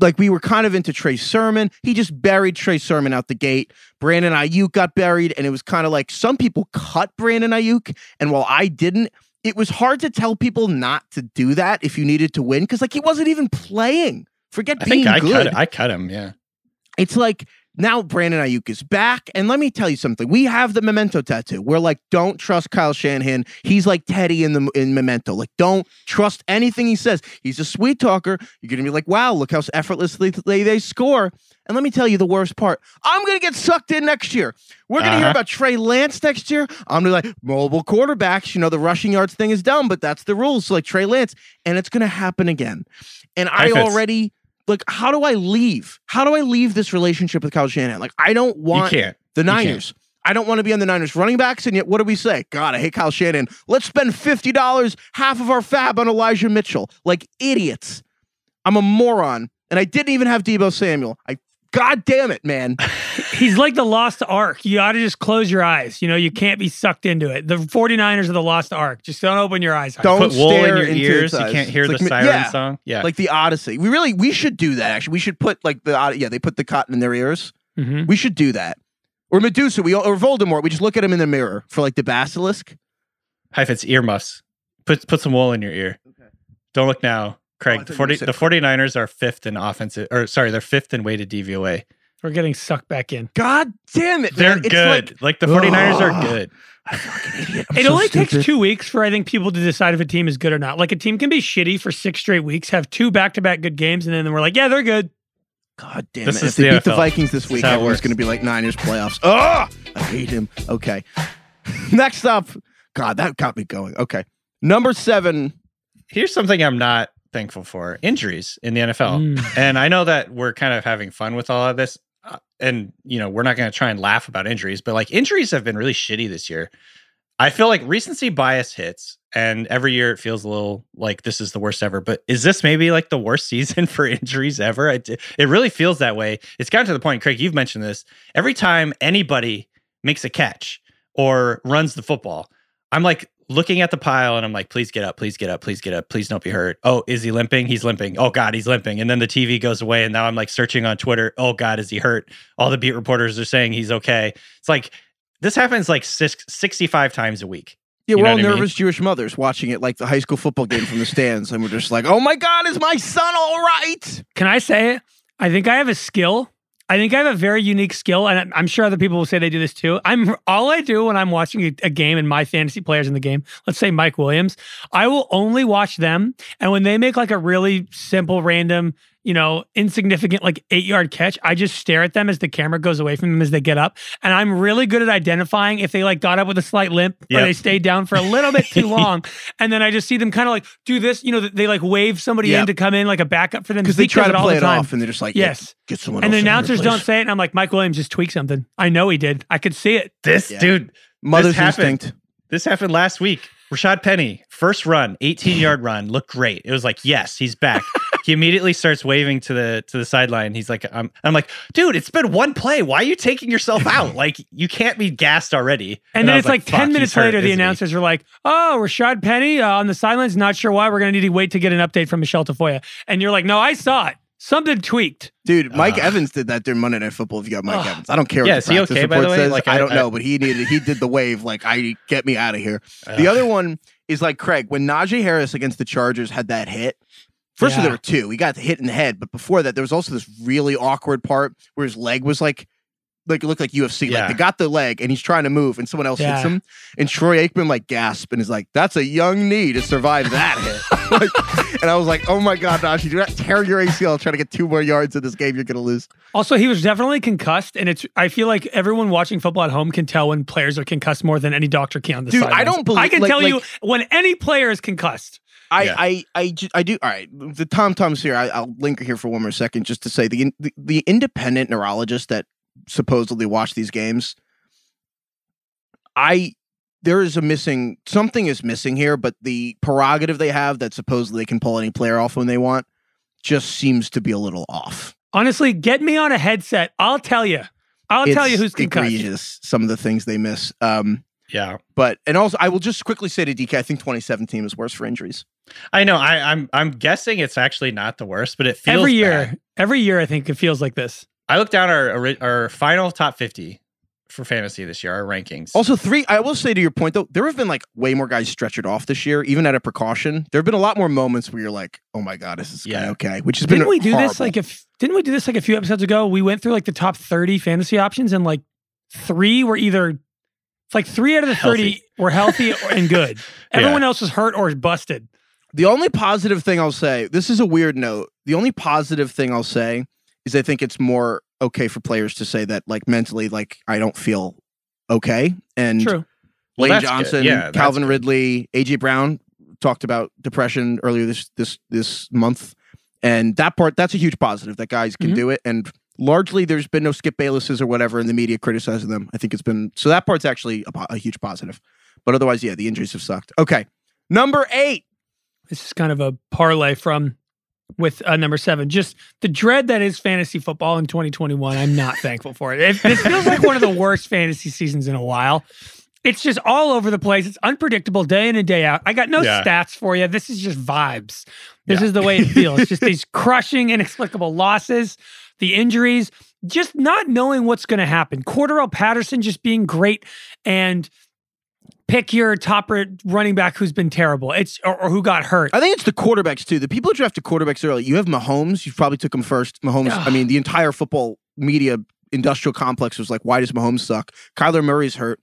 like we were kind of into Trey Sermon. He just buried Trey Sermon out the gate. Brandon Ayuk got buried, and it was kind of like some people cut Brandon Ayuk, and while I didn't, it was hard to tell people not to do that if you needed to win, because like he wasn't even playing. Forget I being think I good. Cut, I cut him, yeah. It's like... Now Brandon Ayuk is back, and let me tell you something. We have the Memento tattoo. We're like, don't trust Kyle Shanahan. He's like Teddy in the in Memento. Like, don't trust anything he says. He's a sweet talker. You're gonna be like, wow, look how effortlessly they, they score. And let me tell you the worst part. I'm gonna get sucked in next year. We're gonna uh-huh. hear about Trey Lance next year. I'm gonna be like, mobile quarterbacks. You know, the rushing yards thing is dumb, but that's the rules. So like Trey Lance, and it's gonna happen again. And I, I already. Fits. Like, how do I leave? How do I leave this relationship with Kyle Shanahan? Like, I don't want the Niners. I don't want to be on the Niners running backs. And yet, what do we say? God, I hate Kyle Shanahan. Let's spend fifty dollars, half of our fab on Elijah Mitchell. Like, idiots. I'm a moron. And I didn't even have Deebo Samuel. I, God damn it, man. He's like the lost ark. You ought to just close your eyes. You know, you can't be sucked into it. The 49ers are the lost ark. Just don't open your eyes. Don't put wool in your ears. You can't hear the siren song. Yeah. Like the Odyssey. We really, we should do that actually. We should put like the, yeah, they put the cotton in their ears. Mm-hmm. We should do that. Or Medusa, we or Voldemort. We just look at him in the mirror for like the basilisk. Heifetz, earmuffs. Put, put some wool in your ear. Okay. Don't look now. Craig, oh, the, forty, the 49ers are fifth in offensive, or sorry, they're fifth in weighted D V O A. We're getting sucked back in. God damn it. They're man. good. Like, like the 49ers oh, are good. I'm like an idiot. I'm it so only stupid. Takes two weeks for, I think, people to decide if a team is good or not. Like a team can be shitty for six straight weeks, have two back-to-back good games, and then we're like, yeah, they're good. God damn this it. If they the beat N F L. The Vikings this week, everyone's going to be like Niners playoffs. Oh, I hate him. Okay. Next up. God, that got me going. Okay. Number seven. Here's something I'm not thankful for. Injuries in the N F L. Mm. And I know that we're kind of having fun with all of this. Uh, and, you know, we're not going to try and laugh about injuries, but like injuries have been really shitty this year. I feel like recency bias hits, and every year it feels a little like this is the worst ever. But is this maybe like the worst season for injuries ever? I d- it really feels that way. It's gotten to the point, Craig, you've mentioned this. Every time anybody makes a catch or runs the football, I'm like looking at the pile and I'm like, please get up, please get up, please get up, please don't be hurt. Oh, is he limping? He's limping. Oh God, he's limping. And then the T V goes away and now I'm like searching on Twitter. Oh God, is he hurt? All the beat reporters are saying he's okay. It's like, this happens like six, sixty-five times a week. Yeah, you we're all nervous I mean? Jewish mothers watching it like the high school football game from the stands. And we're just like, oh my God, is my son all right? Can I say it? I think I have a skill. I think I have a very unique skill. And I'm sure other people will say they do this too. I'm all I do when I'm watching a, a game and my fantasy players in the game, let's say Mike Williams, I will only watch them. And when they make like a really simple, random, you know, insignificant, like eight yard catch, I just stare at them as the camera goes away from them as they get up. And I'm really good at identifying if they like got up with a slight limp yep. or they stayed down for a little bit too long. And then I just see them kind of like do this, you know, they like wave somebody yep. in to come in like a backup for them. Cause they try to play it off and they're just like, yes, yeah, get someone and else. And the announcers don't say it. And I'm like, Mike Williams just tweaked something. I know he did. I could see it. This yeah. dude, mother's this instinct. This happened last week. Rashad Penny, first run, eighteen yard run, looked great. It was like, yes, he's back. He immediately starts waving to the to the sideline. He's like, I'm, I'm like, dude, it's been one play. Why are you taking yourself out? Like, you can't be gassed already. And, and then it's like, like ten minutes later, hurt, the announcers he? were like, oh, Rashad Penny uh, on the sidelines. Not sure why. We're going to need to wait to get an update from Michelle Tafoya. And you're like, no, I saw it. Something tweaked. Dude, Mike uh, Evans did that during Monday Night Football. If you got Mike uh, Evans, I don't care what yeah, the practice okay, report says. Like, I, I don't I, know, but he needed he did the wave. Like, I get me out of here. Uh, the other one is like, Craig, when Najee Harris against the Chargers had that hit, first yeah. of all, there were two. He got hit in the head, but before that, there was also this really awkward part where his leg was like, like it looked like U F C. Yeah. Like, they got the leg, and he's trying to move, and someone else yeah. hits him, and Troy Aikman like gasps and is like, "That's a young knee to survive that hit." Like, and I was like, oh my God, Najee, do not tear your A C L trying to get two more yards in this game. You're going to lose. Also, he was definitely concussed. And it's, I feel like everyone watching football at home can tell when players are concussed more than any doctor can on the side. Dude, I don't believe I can like, tell like, you when any player is concussed. I, yeah. I, I, I do. All right. The Tom Tom's here. I, I'll linger here for one more second just to say the, the, the independent neurologist that supposedly watch these games. I, There is a missing, something is missing here, but the prerogative they have that supposedly they can pull any player off when they want just seems to be a little off. Honestly, get me on a headset. I'll tell you. I'll it's tell you who's egregious, concussed. Some of the things they miss. Um, yeah. But, and also, I will just quickly say to D K, I think twenty seventeen is worse for injuries. I know. I, I'm I'm guessing it's actually not the worst, but it feels Every year, bad. every year, I think it feels like this. I looked down our our final top fifty. For fantasy this year, our rankings. Also, three, I will say to your point, though, there have been like way more guys stretchered off this year, even out of precaution. There have been a lot more moments where you're like, oh my God, this is yeah. okay. Which has didn't been we do horrible. This like if didn't we do this like a few episodes ago? We went through like the top thirty fantasy options and like three were either it's like three out of the healthy. thirty were healthy and good. Everyone yeah. else was hurt or busted. The only positive thing I'll say, this is a weird note. The only positive thing I'll say is I think it's more okay for players to say that like mentally, like I don't feel okay. And True. Lane well, Johnson, yeah, Calvin Ridley, A J Brown talked about depression earlier this, this, this month. And that part, that's a huge positive that guys can mm-hmm. do it. And largely there's been no Skip Baylesses or whatever in the media criticizing them. I think it's been, so that part's actually a, a huge positive, but otherwise, yeah, the injuries have sucked. Okay. Number eight. This is kind of a parlay from with uh, number seven, just the dread that is fantasy football in twenty twenty-one. I'm not thankful for it. it. It feels like one of the worst fantasy seasons in a while. It's just all over the place. It's unpredictable day in and day out. I got no yeah. stats for you. This is just vibes. This yeah. is the way it feels. Just these crushing, inexplicable losses, the injuries, just not knowing what's going to happen. Cordarrelle Patterson just being great and pick your top running back who's been terrible. It's or, or who got hurt. I think it's the quarterbacks too. The people who drafted quarterbacks early. You have Mahomes. You probably took him first. Mahomes. Ugh. I mean, the entire football media industrial complex was like, why does Mahomes suck? Kyler Murray's hurt.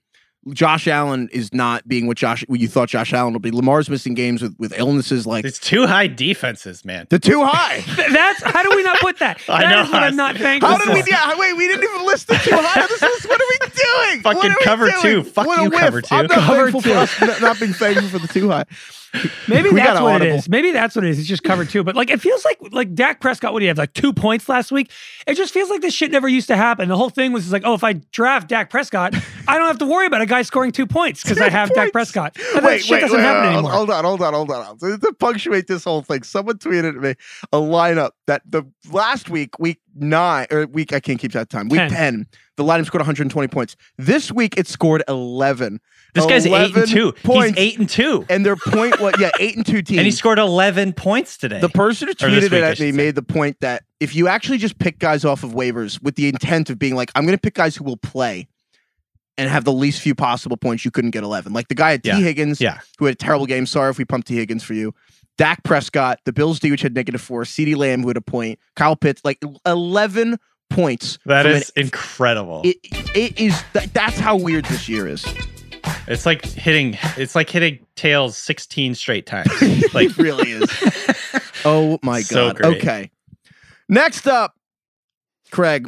Josh Allen is not being what Josh what you thought Josh Allen would be. Lamar's missing games with, with illnesses. Like it's too high defenses, man. They're too high. That's how do we not put that? That I know. Is what I'm not thankful. How did we? Yeah, wait, we didn't even list the too high. This is what are we Fucking cover two. Fuck you, whiff. cover two. I'm not cover two. For us not, not being thankful for the two high. Maybe we that's what audible. it is. Maybe that's what it is. It's just cover two. But like, it feels like like Dak Prescott, what do you have? Like two points last week? It just feels like this shit never used to happen. The whole thing was just like, oh, if I draft Dak Prescott, I don't have to worry about a guy scoring two points because I have points. Dak Prescott. And wait, that shit wait, doesn't wait, happen wait, anymore. Hold on, hold on, hold on. To, to punctuate this whole thing, someone tweeted at me a lineup that the last week, week nine, or week, I can't keep that time, week ten, ten the lineup scored one hundred twenty points. This week, it scored eleven. This guy's eight and two. Points. He's eight and two. And their point was, yeah, eight and two teams. And he scored eleven points today. The person who tweeted it at me made the point that if you actually just pick guys off of waivers with the intent of being like, I'm going to pick guys who will play and have the least few possible points, you couldn't get eleven. Like the guy at T. Yeah. Higgins, yeah. who had a terrible game. Sorry if we pumped T. Higgins for you. Dak Prescott, the Bills D, which had negative four. CeeDee Lamb, who had a point. Kyle Pitts, like eleven points. That is an, incredible. It, it is. That, that's how weird this year is. It's like hitting it's like hitting tails sixteen straight times. Like, it really is. Oh my God. So okay. Next up, Craig.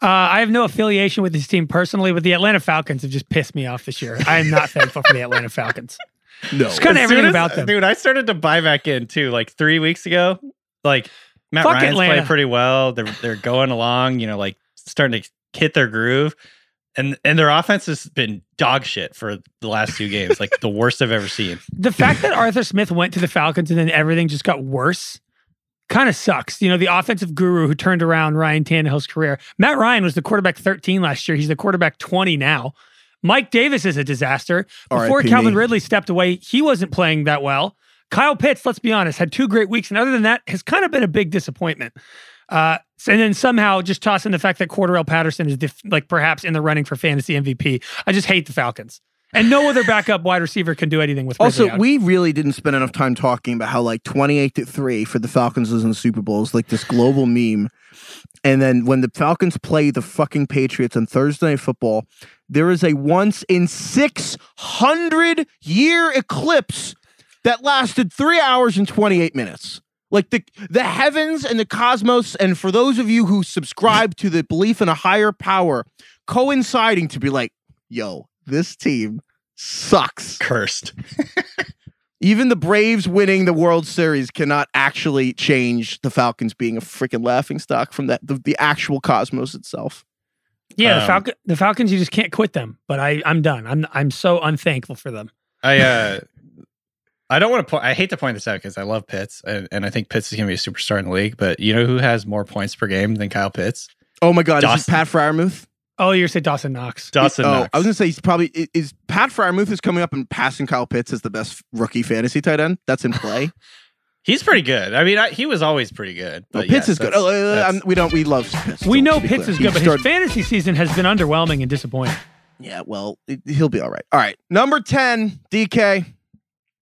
Uh, I have no affiliation with this team personally, but the Atlanta Falcons have just pissed me off this year. I am not thankful for the Atlanta Falcons. No. It's kind of everything as, about them. Dude, I started to buy back in too, like three weeks ago. Like Matt Fuck Ryan's Atlanta. played pretty well. They're they're going along, you know, like starting to hit their groove. And and their offense has been dog shit for the last two games, like the worst I've ever seen. The fact that Arthur Smith went to the Falcons and then everything just got worse kind of sucks. You know, the offensive guru who turned around Ryan Tannehill's career. Matt Ryan was the quarterback thirteen last year. He's the quarterback twenty now. Mike Davis is a disaster. Before R I P Calvin Ridley stepped away, he wasn't playing that well. Kyle Pitts, let's be honest, had two great weeks. And other than that, has kind of been a big disappointment. Uh, and then somehow just toss in the fact that Cordarrelle Patterson is def- like perhaps in the running for fantasy M V P. I just hate the Falcons. And no other backup wide receiver can do anything with Ridley. Also, we really didn't spend enough time talking about how like twenty-eight to three for the Falcons losing the Super Bowl is like this global meme. And then when the Falcons play the fucking Patriots on Thursday Night Football, there is a once in six hundred year eclipse that lasted three hours and twenty-eight minutes. Like the the heavens and the cosmos, and for those of you who subscribe to the belief in a higher power, coinciding to be like, yo, this team sucks. Cursed. Even the Braves winning the World Series cannot actually change the Falcons being a freaking laughingstock from that the, the actual cosmos itself. Yeah, um, the, Falcon, the Falcons, you just can't quit them. But I, I'm done. I'm I'm so unthankful for them. I uh. I don't want to. Po- I hate to point this out because I love Pitts, and, and I think Pitts is going to be a superstar in the league. But you know who has more points per game than Kyle Pitts? Oh my God, Dawson. Is it Pat Freiermuth? Oh, you're going to say Dawson Knox. Dawson. He, Knox. Oh, I was going to say he's probably is Pat Freiermuth is coming up and passing Kyle Pitts as the best rookie fantasy tight end that's in play. He's pretty good. I mean, I, he was always pretty good. But well, Pitts yes, is good. Oh, uh, we don't. We love Pitts. We know Pitts is good, he's but started, his fantasy season has been underwhelming and disappointing. Yeah, well, it, he'll be all right. All right, number ten, D K.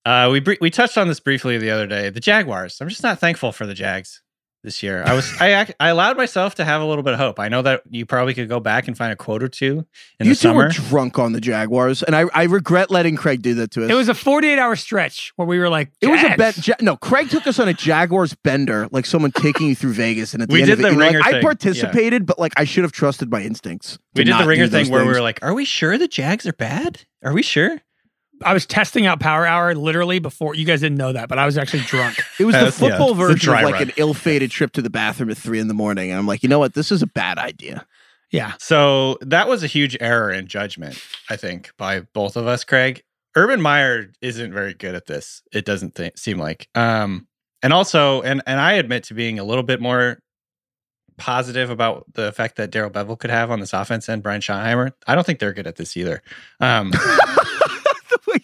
Uh, we br- we touched on this briefly the other day. The Jaguars. I'm just not thankful for the Jags this year. I was I ac- I allowed myself to have a little bit of hope. I know that you probably could go back and find a quote or two in you the summer. You two were drunk on the Jaguars, and I, I regret letting Craig do that to us. It was a forty-eight hour stretch where we were like, Jags. It was a bet. Ja- no, Craig took us on a Jaguars bender, like someone taking you through Vegas. And at the we end did of it, the ringer like, thing. I participated, yeah. but like I should have trusted my instincts. We did the ringer thing where things. we were like, are we sure the Jags are bad? Are we sure? I was testing out Power Hour literally before. You guys didn't know that, but I was actually drunk. It was the football yeah, version of like run. an ill-fated trip to the bathroom at three in the morning. And I'm like, you know what? This is a bad idea. Yeah. So that was a huge error in judgment, I think, by both of us, Craig. Urban Meyer isn't very good at this. It doesn't th- seem like. Um, and also, and, and I admit to being a little bit more positive about the effect that Darrell Bevell could have on this offense and Brian Schottenheimer. I don't think they're good at this either. Um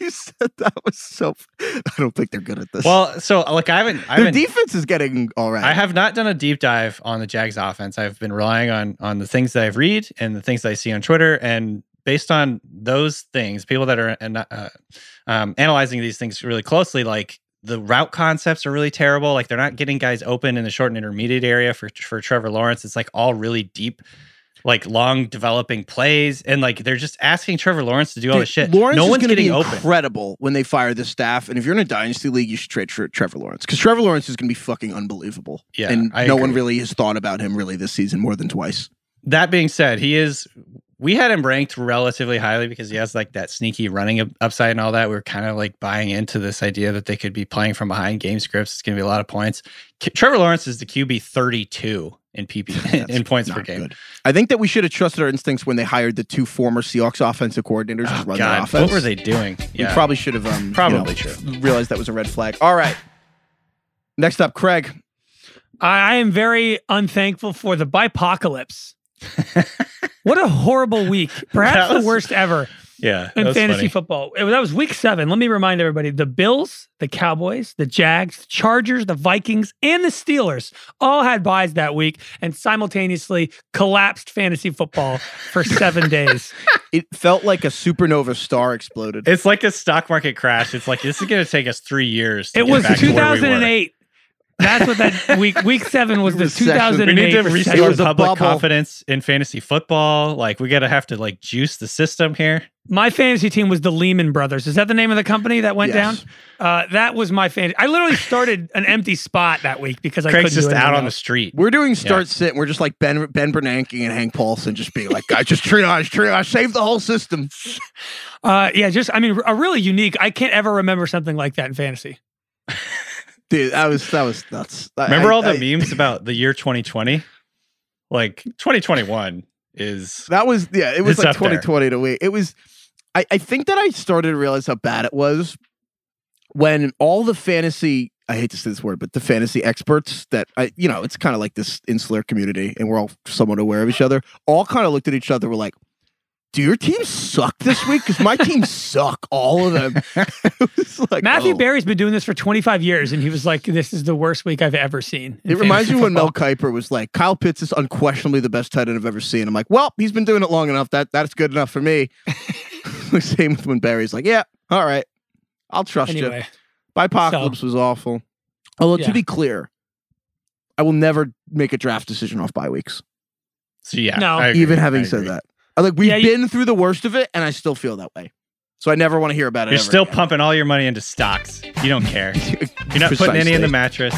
You said that was so. I don't think they're good at this. Well, so like I haven't. I haven't Their defense is getting all right. I have not done a deep dive on the Jags' offense. I've been relying on on the things that I've read and the things that I see on Twitter, and based on those things, people that are uh, um, analyzing these things really closely, like the route concepts are really terrible. Like they're not getting guys open in the short and intermediate area for for Trevor Lawrence. It's like all really deep. Like long developing plays, and like they're just asking Trevor Lawrence to do all this shit. Lawrence no one's is going to be incredible open. When they fire the staff. And if you're in a dynasty league, you should trade for Trevor Lawrence because Trevor Lawrence is going to be fucking unbelievable. Yeah, and I no agree. one really has thought about him really this season more than twice. That being said, he is we had him ranked relatively highly because he has like that sneaky running upside and all that. We were kind of like buying into this idea that they could be playing from behind game scripts. It's going to be a lot of points. K- Trevor Lawrence is the Q B thirty-two in P P in points per game. Good. I think that we should have trusted our instincts when they hired the two former Seahawks offensive coordinators oh, to run God, the offense. What were they doing? Yeah. We probably should have um, probably you know, realized that was a red flag. All right. Next up, Craig. I am very unthankful for the Bipocalypse. What a horrible week. Perhaps was, the worst ever yeah, in fantasy funny. football. It, that was week seven. Let me remind everybody. The Bills, the Cowboys, the Jags, the Chargers, the Vikings, and the Steelers all had buys that week and simultaneously collapsed fantasy football for seven days. It felt like a supernova star exploded. It's like a stock market crash. It's like, this is going to take us three years. To it get was back two thousand eight. That's what that week week seven was. The two thousand and eight. We need to restore public confidence in fantasy football. Like we gotta have to like juice the system here. My fantasy team was the Lehman Brothers. Is that the name of the company that went yes. down? Uh, that was my fantasy. I literally started an empty spot that week because I Craig's couldn't just do out else. On the street. We're doing start yeah. sit. And we're just like Ben Ben Bernanke and Hank Paulson, just being like, guys, just triage, triage, save the whole system. Uh, yeah, just I mean, a really unique. I can't ever remember something like that in fantasy. Dude, that was that was nuts. Remember I, all the I, memes about the year twenty twenty? Like twenty twenty-one is that was yeah, it was like twenty twenty to me. It was I, I think that I started to realize how bad it was when all the fantasy I hate to say this word, but the fantasy experts that I you know, it's kind of like this insular community and we're all somewhat aware of each other, all kind of looked at each other, were like, do your team suck this week? Because my team suck, all of them. It was like, Matthew oh. Berry's been doing this for twenty-five years, and he was like, this is the worst week I've ever seen. It reminds me when Mel Kiper was like, Kyle Pitts is unquestionably the best tight end I've ever seen. I'm like, well, he's been doing it long enough. That That's good enough for me. Same with when Berry's like, yeah, all right. I'll trust anyway, you. Bipocalypse so, was awful. Although, yeah. to be clear, I will never make a draft decision off bye weeks. So, yeah. No. Agree, even having said that. Like we've yeah, you, been through the worst of it, and I still feel that way. So I never want to hear about it. You're ever still again. Pumping all your money into stocks. You don't care. You're not putting any in the mattress.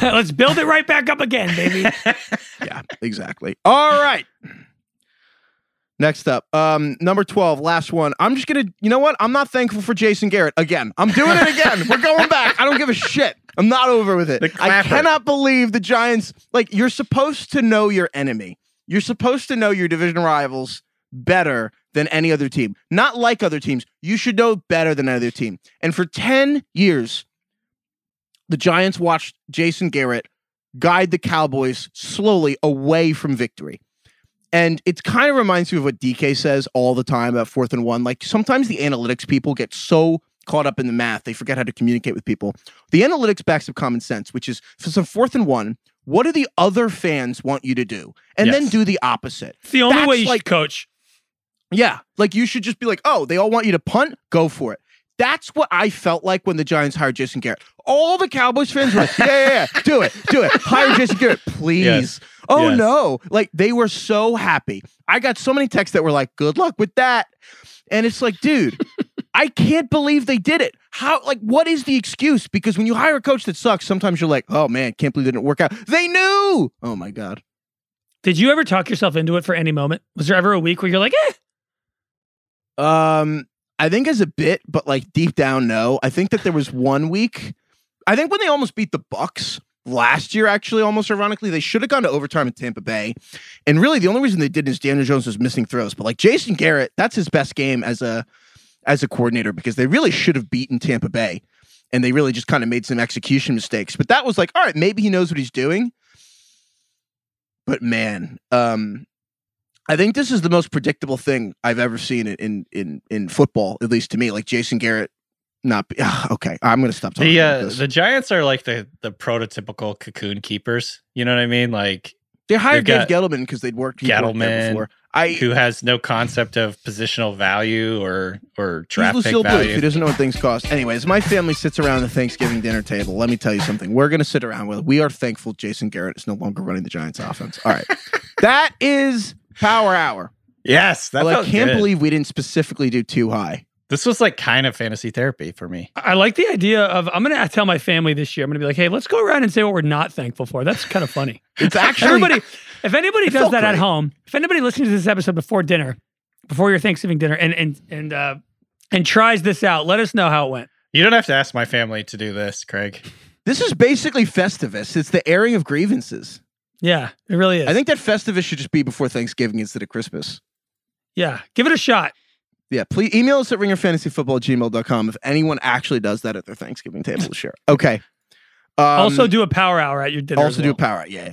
Let's build it right back up again, baby. Yeah, exactly. All right. Next up, um, number twelve, last one. I'm just gonna, you know what? I'm not thankful for Jason Garrett again. I'm doing it again. We're going back. I don't give a shit. I'm not over with it. I cannot believe the Giants. Like you're supposed to know your enemy. You're supposed to know your division rivals better than any other team. Not like other teams. You should know better than another team. And for ten years, the Giants watched Jason Garrett guide the Cowboys slowly away from victory. And it kind of reminds me of what D K says all the time about fourth and one. Like sometimes the analytics people get so caught up in the math, they forget how to communicate with people. The analytics backs up common sense, which is for some fourth and one, what do the other fans want you to do? And yes. then do the opposite. It's the only That's way you like, should coach. Yeah. Like you should just be like, oh, they all want you to punt? Go for it. That's what I felt like when the Giants hired Jason Garrett. All the Cowboys fans were like, yeah, yeah, yeah. Do it. Do it. Hire Jason Garrett, please. Yes. Oh, yes. no. Like they were so happy. I got so many texts that were like, good luck with that. And it's like, dude, I can't believe they did it. How, like, what is the excuse? Because when you hire a coach that sucks, sometimes you're like, oh man, can't believe it didn't work out. They knew. Oh my God. Did you ever talk yourself into it for any moment? Was there ever a week where you're like, eh? Um, I think as a bit, but like deep down, no. I think that there was one week. I think when they almost beat the Bucks last year, actually, almost ironically, they should have gone to overtime in Tampa Bay. And really the only reason they didn't is Daniel Jones was missing throws. But like Jason Garrett, that's his best game as a as a coordinator because they really should have beaten Tampa Bay and they really just kind of made some execution mistakes. But that was like, all right, maybe he knows what he's doing. But man, um, I think this is the most predictable thing I've ever seen in in in football, at least to me, like Jason Garrett. Not be, uh, okay. I'm going to stop talking the, uh, about this. The Giants are like the the prototypical cocoon keepers. You know what I mean? Like they hired Dave Gettleman because they'd worked. Gettleman, there before. I, who has no concept of positional value or or draft pick value, Bluth, who doesn't know what things cost. Anyways, my family sits around the Thanksgiving dinner table. Let me tell you something. We're going to sit around with. It. We are thankful Jason Garrett is no longer running the Giants' offense. All right, that is Power Hour. Yes, that well, I can't good. believe we didn't specifically do Too High. This was like kind of fantasy therapy for me. I like the idea of, I'm going to tell my family this year, I'm going to be like, hey, let's go around and say what we're not thankful for. That's kind of funny. It's actually, everybody, If anybody does that great. at home, if anybody listens to this episode before dinner, before your Thanksgiving dinner, and and and uh, and tries this out, let us know how it went. You don't have to ask my family to do this, Craig. This is basically Festivus. It's the airing of grievances. Yeah, it really is. I think that Festivus should just be before Thanksgiving instead of Christmas. Yeah, give it a shot. Yeah, please email us at ringer fantasy football at gmail dot com if anyone actually does that at their Thanksgiving table to share. Okay. Um, also do a power hour at your dinner. Also well. do a power hour, yeah.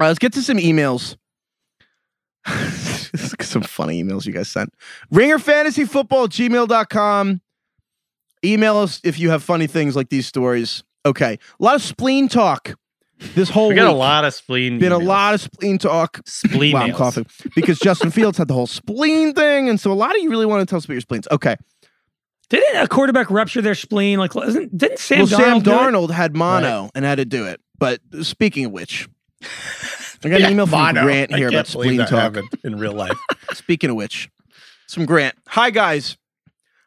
All right, let's get to some emails. Some funny emails you guys sent. ringer fantasy football at gmail dot com. Email us if you have funny things like these stories. Okay. A lot of spleen talk this whole week. We got week. a lot of spleen Been emails. a lot of spleen talk. Spleen wow, I'm coughing. Because Justin Fields had the whole spleen thing, and so a lot of you really want to tell us about your spleens. Okay. Didn't a quarterback rupture their spleen? Like, isn't, Didn't Sam well, Darnold Sam Darnold had mono right. and had to do it. But speaking of which... I got an yeah, email from mono. Grant here about spleen talk in real life. Speaking of which, it's from Grant. Hi, guys.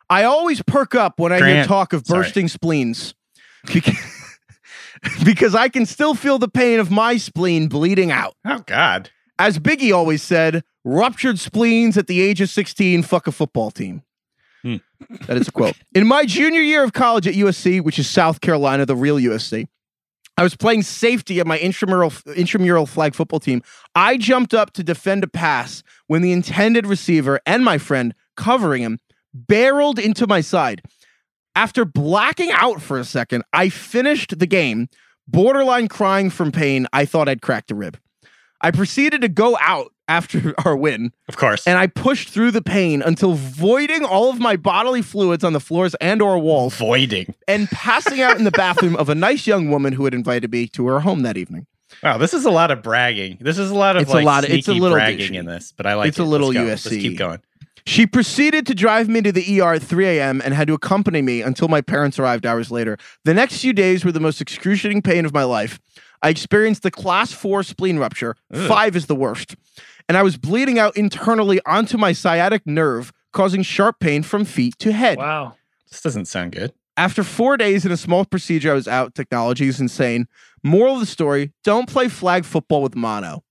I always perk up when Grant. I hear talk of Sorry. bursting spleens because, because I can still feel the pain of my spleen bleeding out. Oh, God. As Biggie always said, ruptured spleens at the age of sixteen, fuck a football team. Hmm. That is a quote. In my junior year of college at U S C, which is South Carolina, the real U S C, I was playing safety at my intramural, intramural flag football team. I jumped up to defend a pass when the intended receiver and my friend covering him barreled into my side. After blacking out for a second, I finished the game, borderline crying from pain. I thought I'd cracked a rib. I proceeded to go out after our win. Of course. And I pushed through the pain until voiding all of my bodily fluids on the floors and or walls. Voiding. And passing out in the bathroom of a nice young woman who had invited me to her home that evening. Wow, this is a lot of bragging. This is a lot of, it's like, a lot of, sneaky it's a little bragging bitchy. in this, but I like it's it. It's a little Let's U S C. Let's keep going. She proceeded to drive me to the E R at three a.m. and had to accompany me until my parents arrived hours later. The next few days were the most excruciating pain of my life. I experienced the class four spleen rupture. Ugh. Five is the worst. And I was bleeding out internally onto my sciatic nerve, causing sharp pain from feet to head. Wow. This doesn't sound good. After four days and a small procedure, I was out. Technology is insane. Moral of the story, don't play flag football with mono.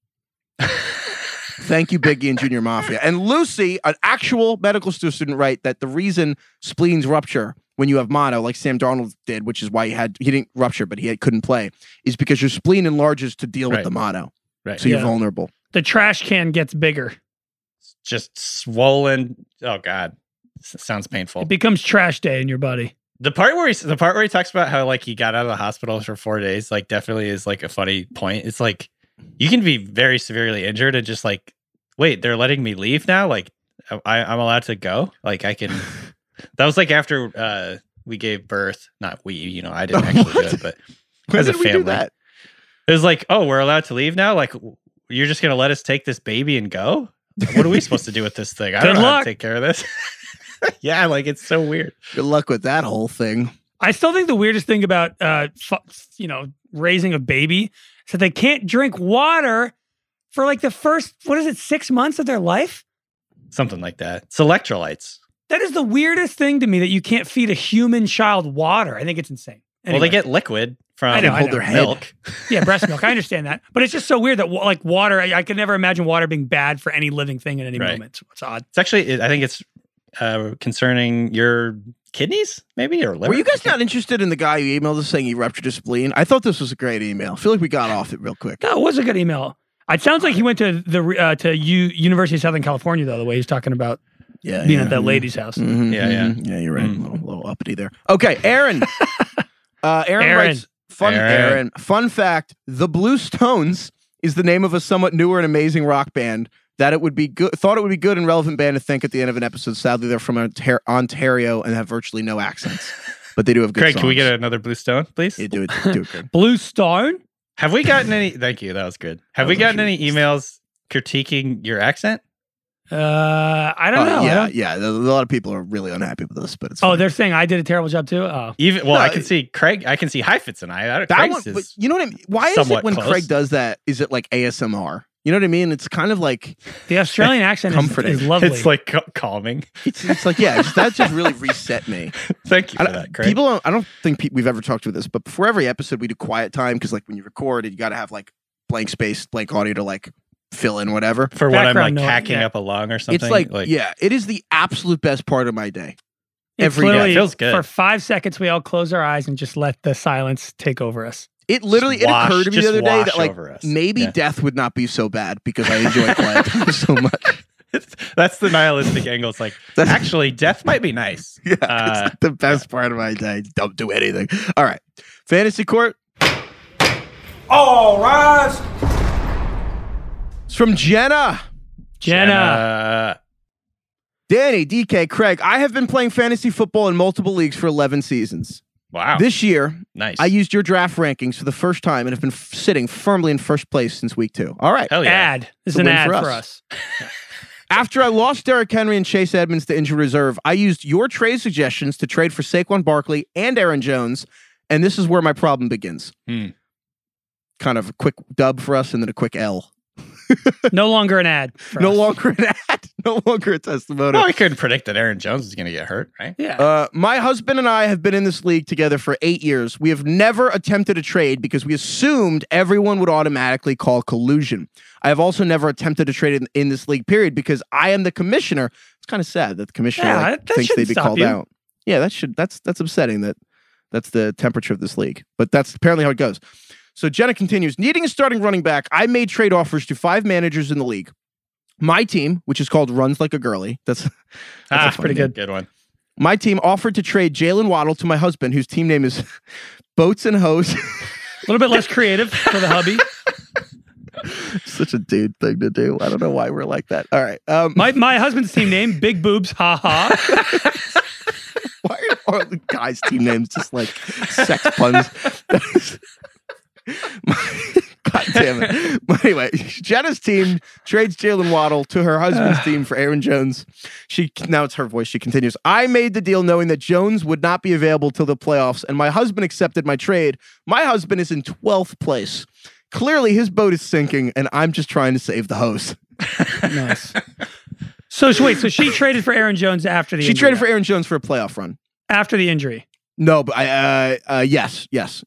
Thank you, Biggie and Junior Mafia. And Lucy, an actual medical student, right, that the reason spleens rupture when you have mono, like Sam Darnold did, which is why he had he didn't rupture, but he had, couldn't play, is because your spleen enlarges to deal right. with the mono. Right. So yeah. you're vulnerable. The trash can gets bigger. It's just swollen. Oh, God. This sounds painful. It becomes trash day in your body. The part where he, the part where he talks about how, like, he got out of the hospital for four days, like, definitely is, like, a funny point. It's like, you can be very severely injured and just, like, wait, they're letting me leave now? Like, I, I'm allowed to go? Like, I can... That was, like, after uh, we gave birth. Not we, you know, I didn't actually do it, but as a family. That? It was like, oh, we're allowed to leave now? Like... You're just going to let us take this baby and go? What are we supposed to do with this thing? I don't Good know luck. how to take care of this. Yeah, like, it's so weird. Good luck with that whole thing. I still think the weirdest thing about, uh, f- you know, raising a baby is that they can't drink water for, like, the first, what is it, six months of their life? Something like that. It's electrolytes. That is the weirdest thing to me, that you can't feed a human child water. I think it's insane. Anyway. Well, they get liquid from I know, I know. their milk. Yeah, breast milk. I understand that. But it's just so weird that, like, water, I, I could never imagine water being bad for any living thing at any right. moment. So it's odd. It's actually, I think it's uh, concerning your kidneys, maybe, or liver. Were you guys not interested in the guy who emailed us saying he ruptured his spleen? I thought this was a great email. I feel like we got off it real quick. No, it was a good email. It sounds like he went to the uh, to U- University of Southern California, though, the way he's talking about yeah, being yeah. at that lady's house. Mm-hmm, yeah, mm-hmm. yeah. Yeah, you're right. Mm-hmm. A little, little uppity there. Okay, Aaron. Uh, Aaron, Aaron writes, fun, Aaron. Aaron, fun fact, the Blue Stones is the name of a somewhat newer and amazing rock band that it would be good, thought it would be good and relevant band to think at the end of an episode. Sadly, they're from Ontario and have virtually no accents. But they do have good Craig, songs. Can we get another Blue Stone, please? Yeah, do it, do it, Craig. Blue Stone? Have we gotten any... Thank you. That was good. Have we gotten any emails critiquing your accent? Uh, I don't uh, know. Yeah, yeah. A lot of people are really unhappy with us, but it's funny. Oh, they're saying I did a terrible job too? Oh. Even Well, no, I can it, see Craig. I can see Heifetz and I. I that one, but you know what I mean? Why is it when close. Craig does that, is it like A S M R? You know what I mean? It's kind of like... The Australian accent comforting. Is, is lovely. It's like calming. It's, it's like, yeah, just, that just really reset me. Thank you for that, Craig. People, don't, I don't think pe- we've ever talked about this, but before every episode, we do quiet time because like when you record it, you got to have like blank space, blank audio to like... fill in whatever for what I'm like hacking yeah. up a lung or something. It's like, like yeah, it is the absolute best part of my day. It's every day it feels good. For five seconds, we all close our eyes and just let the silence take over us. It literally it wash, occurred to me the other day that like maybe yeah. death would not be so bad because I enjoy quiet time so much. That's the nihilistic angle. It's like actually death might be nice. Yeah, uh, it's the best yeah. part of my day. Don't do anything. All right, Fantasy Court. All rise. It's from Jenna. Jenna. Jenna. Danny, D K, Craig, I have been playing fantasy football in multiple leagues for eleven seasons. Wow. This year, nice. I used your draft rankings for the first time and have been f- sitting firmly in first place since week two. All right. Hell yeah. Ad. This is an ad for us. For us. After I lost Derrick Henry and Chase Edmonds to injured reserve, I used your trade suggestions to trade for Saquon Barkley and Aaron Jones, and this is where my problem begins. Hmm. Kind of a quick dub for us and then a quick L. No longer an ad. No us. longer an ad. No longer a testimonial. Well, I couldn't predict that Aaron Jones is going to get hurt, right? Yeah. Uh, my husband and I have been in this league together for eight years. We have never attempted a trade because we assumed everyone would automatically call collusion. I have also never attempted to trade in, in this league, period, because I am the commissioner. It's kind of sad that the commissioner yeah, like, that thinks they'd be called you. out. Yeah, that should. That's that's upsetting. That that's the temperature of this league, but that's apparently how it goes. So Jenna continues, needing a starting running back, I made trade offers to five managers in the league. My team, which is called Runs Like a Girly, that's, that's ah, a pretty good. good one. My team offered to trade Jalen Waddle to my husband, whose team name is Boats and Hoes. A little bit less creative for the hubby. Such a dude thing to do. I don't know why we're like that. All right. Um, my my husband's team name, Big Boobs, Ha Ha. Why are all the guys' team names just like sex puns? God damn it. But anyway, Jenna's team trades Jalen Waddle to her husband's team for Aaron Jones. She Now it's her voice. She continues, I made the deal knowing that Jones would not be available till the playoffs, and my husband accepted my trade. My husband is in twelfth place. Clearly, his boat is sinking, and I'm just trying to save the host. Nice. So, wait, so she traded for Aaron Jones after the she injury? She traded for Aaron Jones for a playoff run. After the injury? No, but I, uh, uh, yes, yes.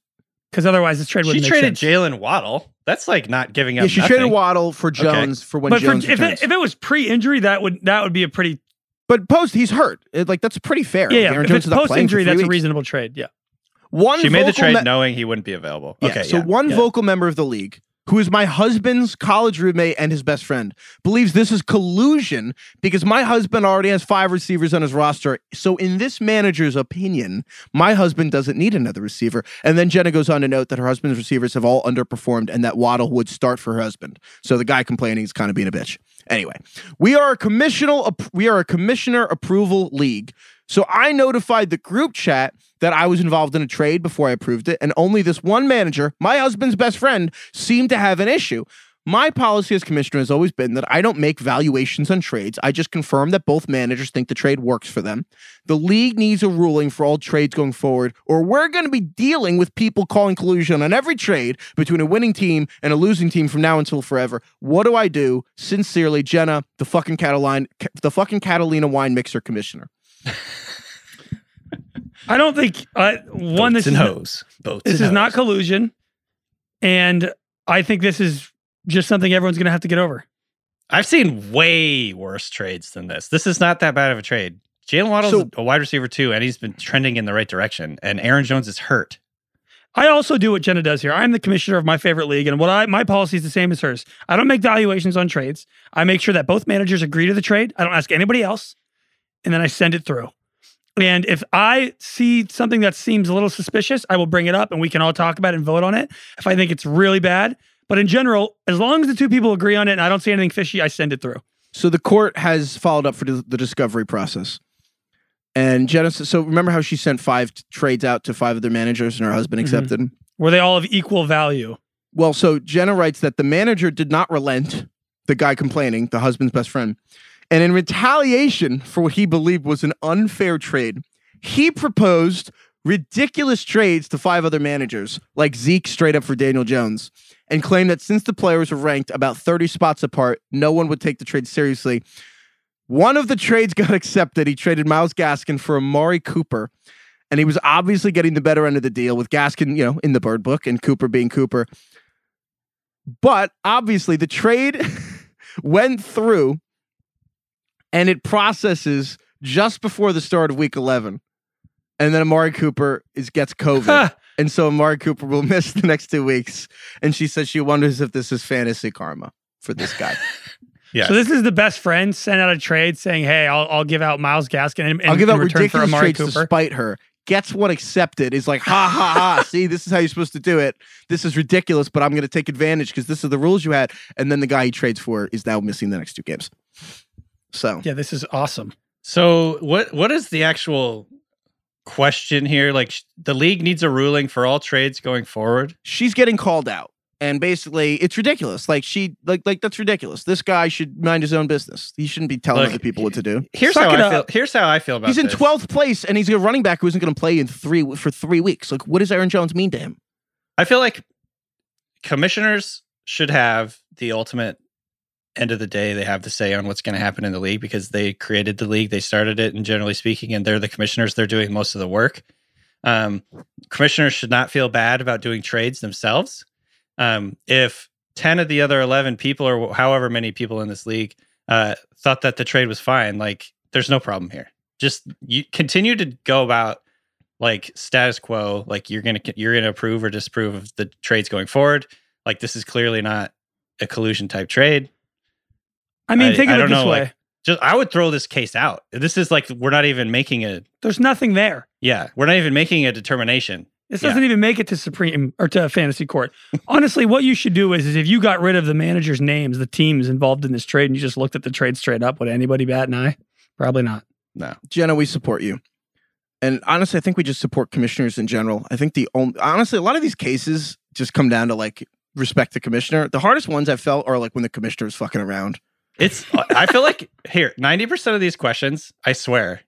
Because otherwise, this trade wouldn't. She traded Jalen Waddle. That's like not giving up. Yeah, she nothing. traded Waddle for Jones okay. for when but Jones. For, if, it, if it was pre-injury, that would that would be a pretty. But post, he's hurt. It, like that's pretty fair. Yeah, yeah. If Jones it's post-injury, that's weeks. a reasonable trade. Yeah. One. She made the trade me- knowing he wouldn't be available. Yeah, okay. So yeah, one yeah. vocal member of the league, who is my husband's college roommate and his best friend, believes this is collusion because my husband already has five receivers on his roster. So in this manager's opinion, my husband doesn't need another receiver. And then Jenna goes on to note that her husband's receivers have all underperformed and that Waddle would start for her husband. So the guy complaining is kind of being a bitch. Anyway, we are a commissional, we are a commissioner approval league. So I notified the group chat that I was involved in a trade before I approved it, and only this one manager, my husband's best friend, seemed to have an issue. My policy as commissioner has always been that I don't make valuations on trades. I just confirm that both managers think the trade works for them. The league needs a ruling for all trades going forward, or we're going to be dealing with people calling collusion on every trade between a winning team and a losing team from now until forever. What do I do? Sincerely, Jenna, the fucking Catalina, the fucking Catalina wine mixer commissioner. I don't think uh, one Boats this and is hose. Boats this and is hose. Not collusion, and I think this is just something everyone's going to have to get over. I've seen way worse trades than this. This is not that bad of a trade. Jalen Waddle's so, a wide receiver too, and he's been trending in the right direction. And Aaron Jones is hurt. I also do what Jenna does here. I'm the commissioner of my favorite league, and what I my policy is the same as hers. I don't make valuations on trades. I make sure that both managers agree to the trade. I don't ask anybody else, and then I send it through. And if I see something that seems a little suspicious, I will bring it up and we can all talk about it and vote on it if I think it's really bad. But in general, as long as the two people agree on it and I don't see anything fishy, I send it through. So the court has followed up for the discovery process. And Genesis, so remember how she sent five t- trades out to five of their managers and her husband accepted? Mm-hmm. Were they all of equal value? Well, so Jenna writes that the manager did not relent, the guy complaining, the husband's best friend. And in retaliation for what he believed was an unfair trade, he proposed ridiculous trades to five other managers, like Zeke straight up for Daniel Jones, and claimed that since the players were ranked about thirty spots apart, no one would take the trade seriously. One of the trades got accepted. He traded Myles Gaskin for Amari Cooper, and he was obviously getting the better end of the deal with Gaskin, you know, in the bird book and Cooper being Cooper. But obviously the trade went through and it processes just before the start of week eleven. And then Amari Cooper is gets COVID. And so Amari Cooper will miss the next two weeks. And she says she wonders if this is fantasy karma for this guy. Yes. So this is the best friend sent out a trade saying, "Hey, I'll I'll give out Myles Gaskin and, and I'll give out return ridiculous for Amari trades Cooper." To spite her, gets one accepted. Is like, ha ha ha. See, this is how you're supposed to do it. This is ridiculous, but I'm going to take advantage because this is the rules you had. And then the guy he trades for is now missing the next two games. So yeah, this is awesome. So what what is the actual question here? Like, sh- the league needs a ruling for all trades going forward. She's getting called out. And basically, it's ridiculous. Like she, like, like that's ridiculous. This guy should mind his own business. He shouldn't be telling Look, other people what to do. Here's Suck how I feel. Here's how I feel about. He's in twelfth place, and he's a running back who isn't going to play in three for three weeks. Like, what does Aaron Jones mean to him? I feel like commissioners should have the ultimate end of the day. They have the say on what's going to happen in the league because they created the league, they started it, and generally speaking, and they're the commissioners. They're doing most of the work. Um, commissioners should not feel bad about doing trades themselves. Um, if ten of the other eleven people or however many people in this league uh, thought that the trade was fine, like, there's no problem here. Just you continue to go about like status quo. Like, you're going to you're going to approve or disapprove of the trades going forward. Like, this is clearly not a collusion type trade. I mean, I, think of I don't it this know, way. Like, just, I would throw this case out. This is like, we're not even making a... There's nothing there. Yeah. We're not even making a determination. This yeah. doesn't even make it to Supreme or to Fantasy Court. Honestly, what you should do is, is if you got rid of the manager's names, the teams involved in this trade, and you just looked at the trade straight up, would anybody bat an eye? Probably not. No. Jenna, we support you. And honestly, I think we just support commissioners in general. I think the only, honestly, a lot of these cases just come down to like respect the commissioner. The hardest ones I've felt are like when the commissioner is fucking around. It's, I feel like here, ninety percent of these questions, I swear,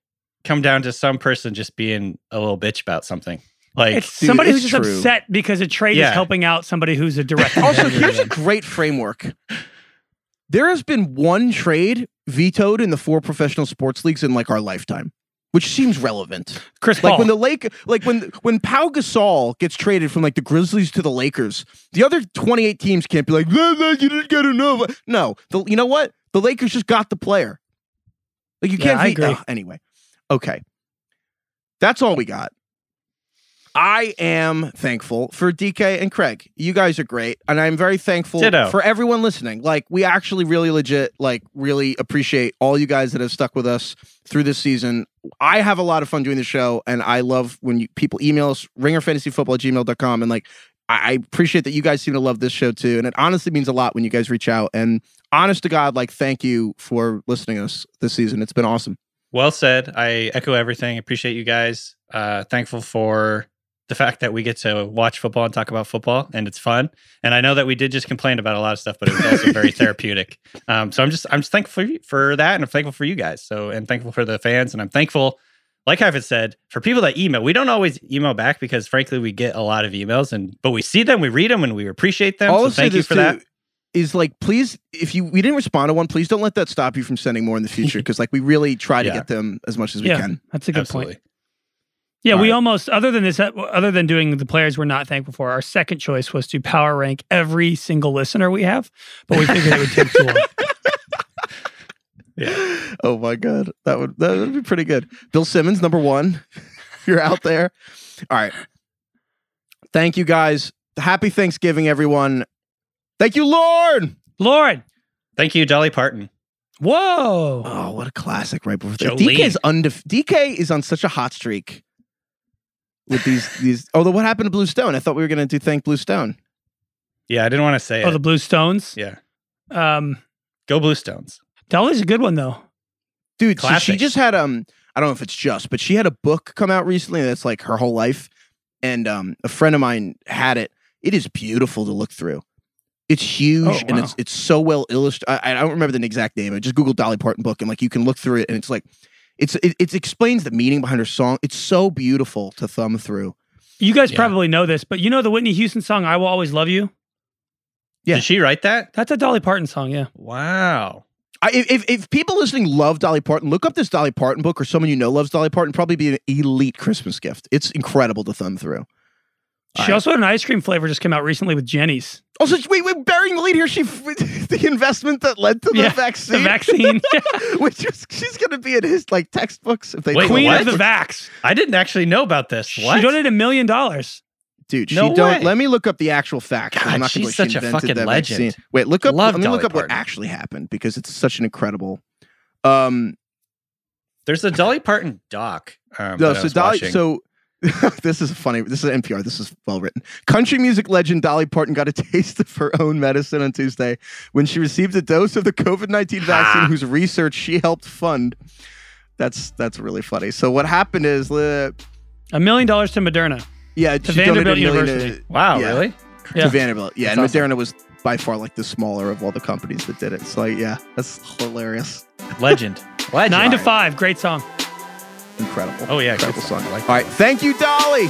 come down to some person just being a little bitch about something. Like, it's dude, somebody it's who's just true. upset because a trade yeah. is helping out somebody who's a direct. Also, here's a great framework. There has been one trade vetoed in the four professional sports leagues in like our lifetime, which seems relevant. Chris Paul. Like when the Lake, like when when Pau Gasol gets traded from like the Grizzlies to the Lakers, the other twenty-eight teams can't be like, nah, nah, you didn't get enough. No, the, you know what? The Lakers just got the player. Like you can't yeah, veto oh, anyway. Okay, that's all we got. I am thankful for D K and Craig. You guys are great. And I'm very thankful Ditto. for everyone listening. Like, we actually really legit, like, really appreciate all you guys that have stuck with us through this season. I have a lot of fun doing the show. And I love when you, people email us, ringer fantasy football at gmail dot com. And, like, I, I appreciate that you guys seem to love this show, too. And it honestly means a lot when you guys reach out. And honest to God, like, thank you for listening to us this season. It's been awesome. Well said. I echo everything. Appreciate you guys. Uh, thankful for... the fact that we get to watch football and talk about football, and it's fun. And I know that we did just complain about a lot of stuff, but it was also very therapeutic. Um, so I'm just I'm just thankful for, for that, and I'm thankful for you guys. So and thankful for the fans, and I'm thankful, like Heifetz said, for people that email. We don't always email back because, frankly, we get a lot of emails, and but we see them, we read them, and we appreciate them. I'll so thank you for too, that. Is like, please, if you we didn't respond to one, please don't let that stop you from sending more in the future because like we really try to yeah. get them as much as we yeah, can. That's a good Absolutely. point. Yeah, All we right. almost, other than this, other than doing the players we're not thankful for, our second choice was to power rank every single listener we have, but we figured it would take too long. Yeah. Oh my God. That would that would be pretty good. Bill Simmons, number one. If you're out there. All right. Thank you guys. Happy Thanksgiving, everyone. Thank you, Lord. Lord. Thank you, Dolly Parton. Whoa. Oh, what a classic right before that. D K is, undef- D K is on such a hot streak. With these, these. Although, what happened to Blue Stone? I thought we were going to do Thank Blue Stone. Yeah, I didn't want to say oh, it. Oh, the Blue Stones? Yeah. Um, Go Blue Stones. Dolly's a good one, though. Dude, so she just had um I don't know if it's just, but she had a book come out recently that's like her whole life. And um, a friend of mine had it. It is beautiful to look through. It's huge, oh, wow. and it's it's so well illustrated. I, I don't remember the exact name. I just Googled Dolly Parton book, and like you can look through it, and it's like, it's it, it explains the meaning behind her song. It's so beautiful to thumb through. You guys yeah. probably know this, but you know the Whitney Houston song, "I Will Always Love You"? Yeah. Did she write that? That's a Dolly Parton song, yeah. Wow. I, if if people listening love Dolly Parton, look up this Dolly Parton book, or someone you know loves Dolly Parton, probably be an elite Christmas gift. It's incredible to thumb through. She also had an ice cream flavor just came out recently with Jenny's. Also, we, we're burying the lead here. She, the investment that led to the yeah, vaccine. The vaccine. Which is, she's going to be in his like textbooks. If they Wait, Queen what? Of the Vax. I didn't actually know about this. What? She donated a million dollars. Dude, she no don't. Way. Let me look up the actual facts. God, I'm not she's such she a fucking legend. Vaccine. Wait, look up. Love let me look Dolly up Parton. What actually happened because it's such an incredible. Um, There's a Dolly Parton doc. Um, no, so Dolly. Watching. So. This is funny. This is N P R. This is well written. Country music legend Dolly Parton got a taste of her own medicine on Tuesday when she received a dose of the covid nineteen vaccine, ah. whose research she helped fund. That's that's really funny. So what happened is a uh, million dollars to Moderna. Yeah, to Vanderbilt University. To, wow, yeah, really? Yeah. To Vanderbilt. Yeah, that's and awesome. Moderna was by far like the smaller of all the companies that did it. So like, yeah, that's hilarious. Legend. Legend. Nine to five. Great song. Incredible. Oh, yeah. Incredible song. I like that. All right. Thank you, Dolly.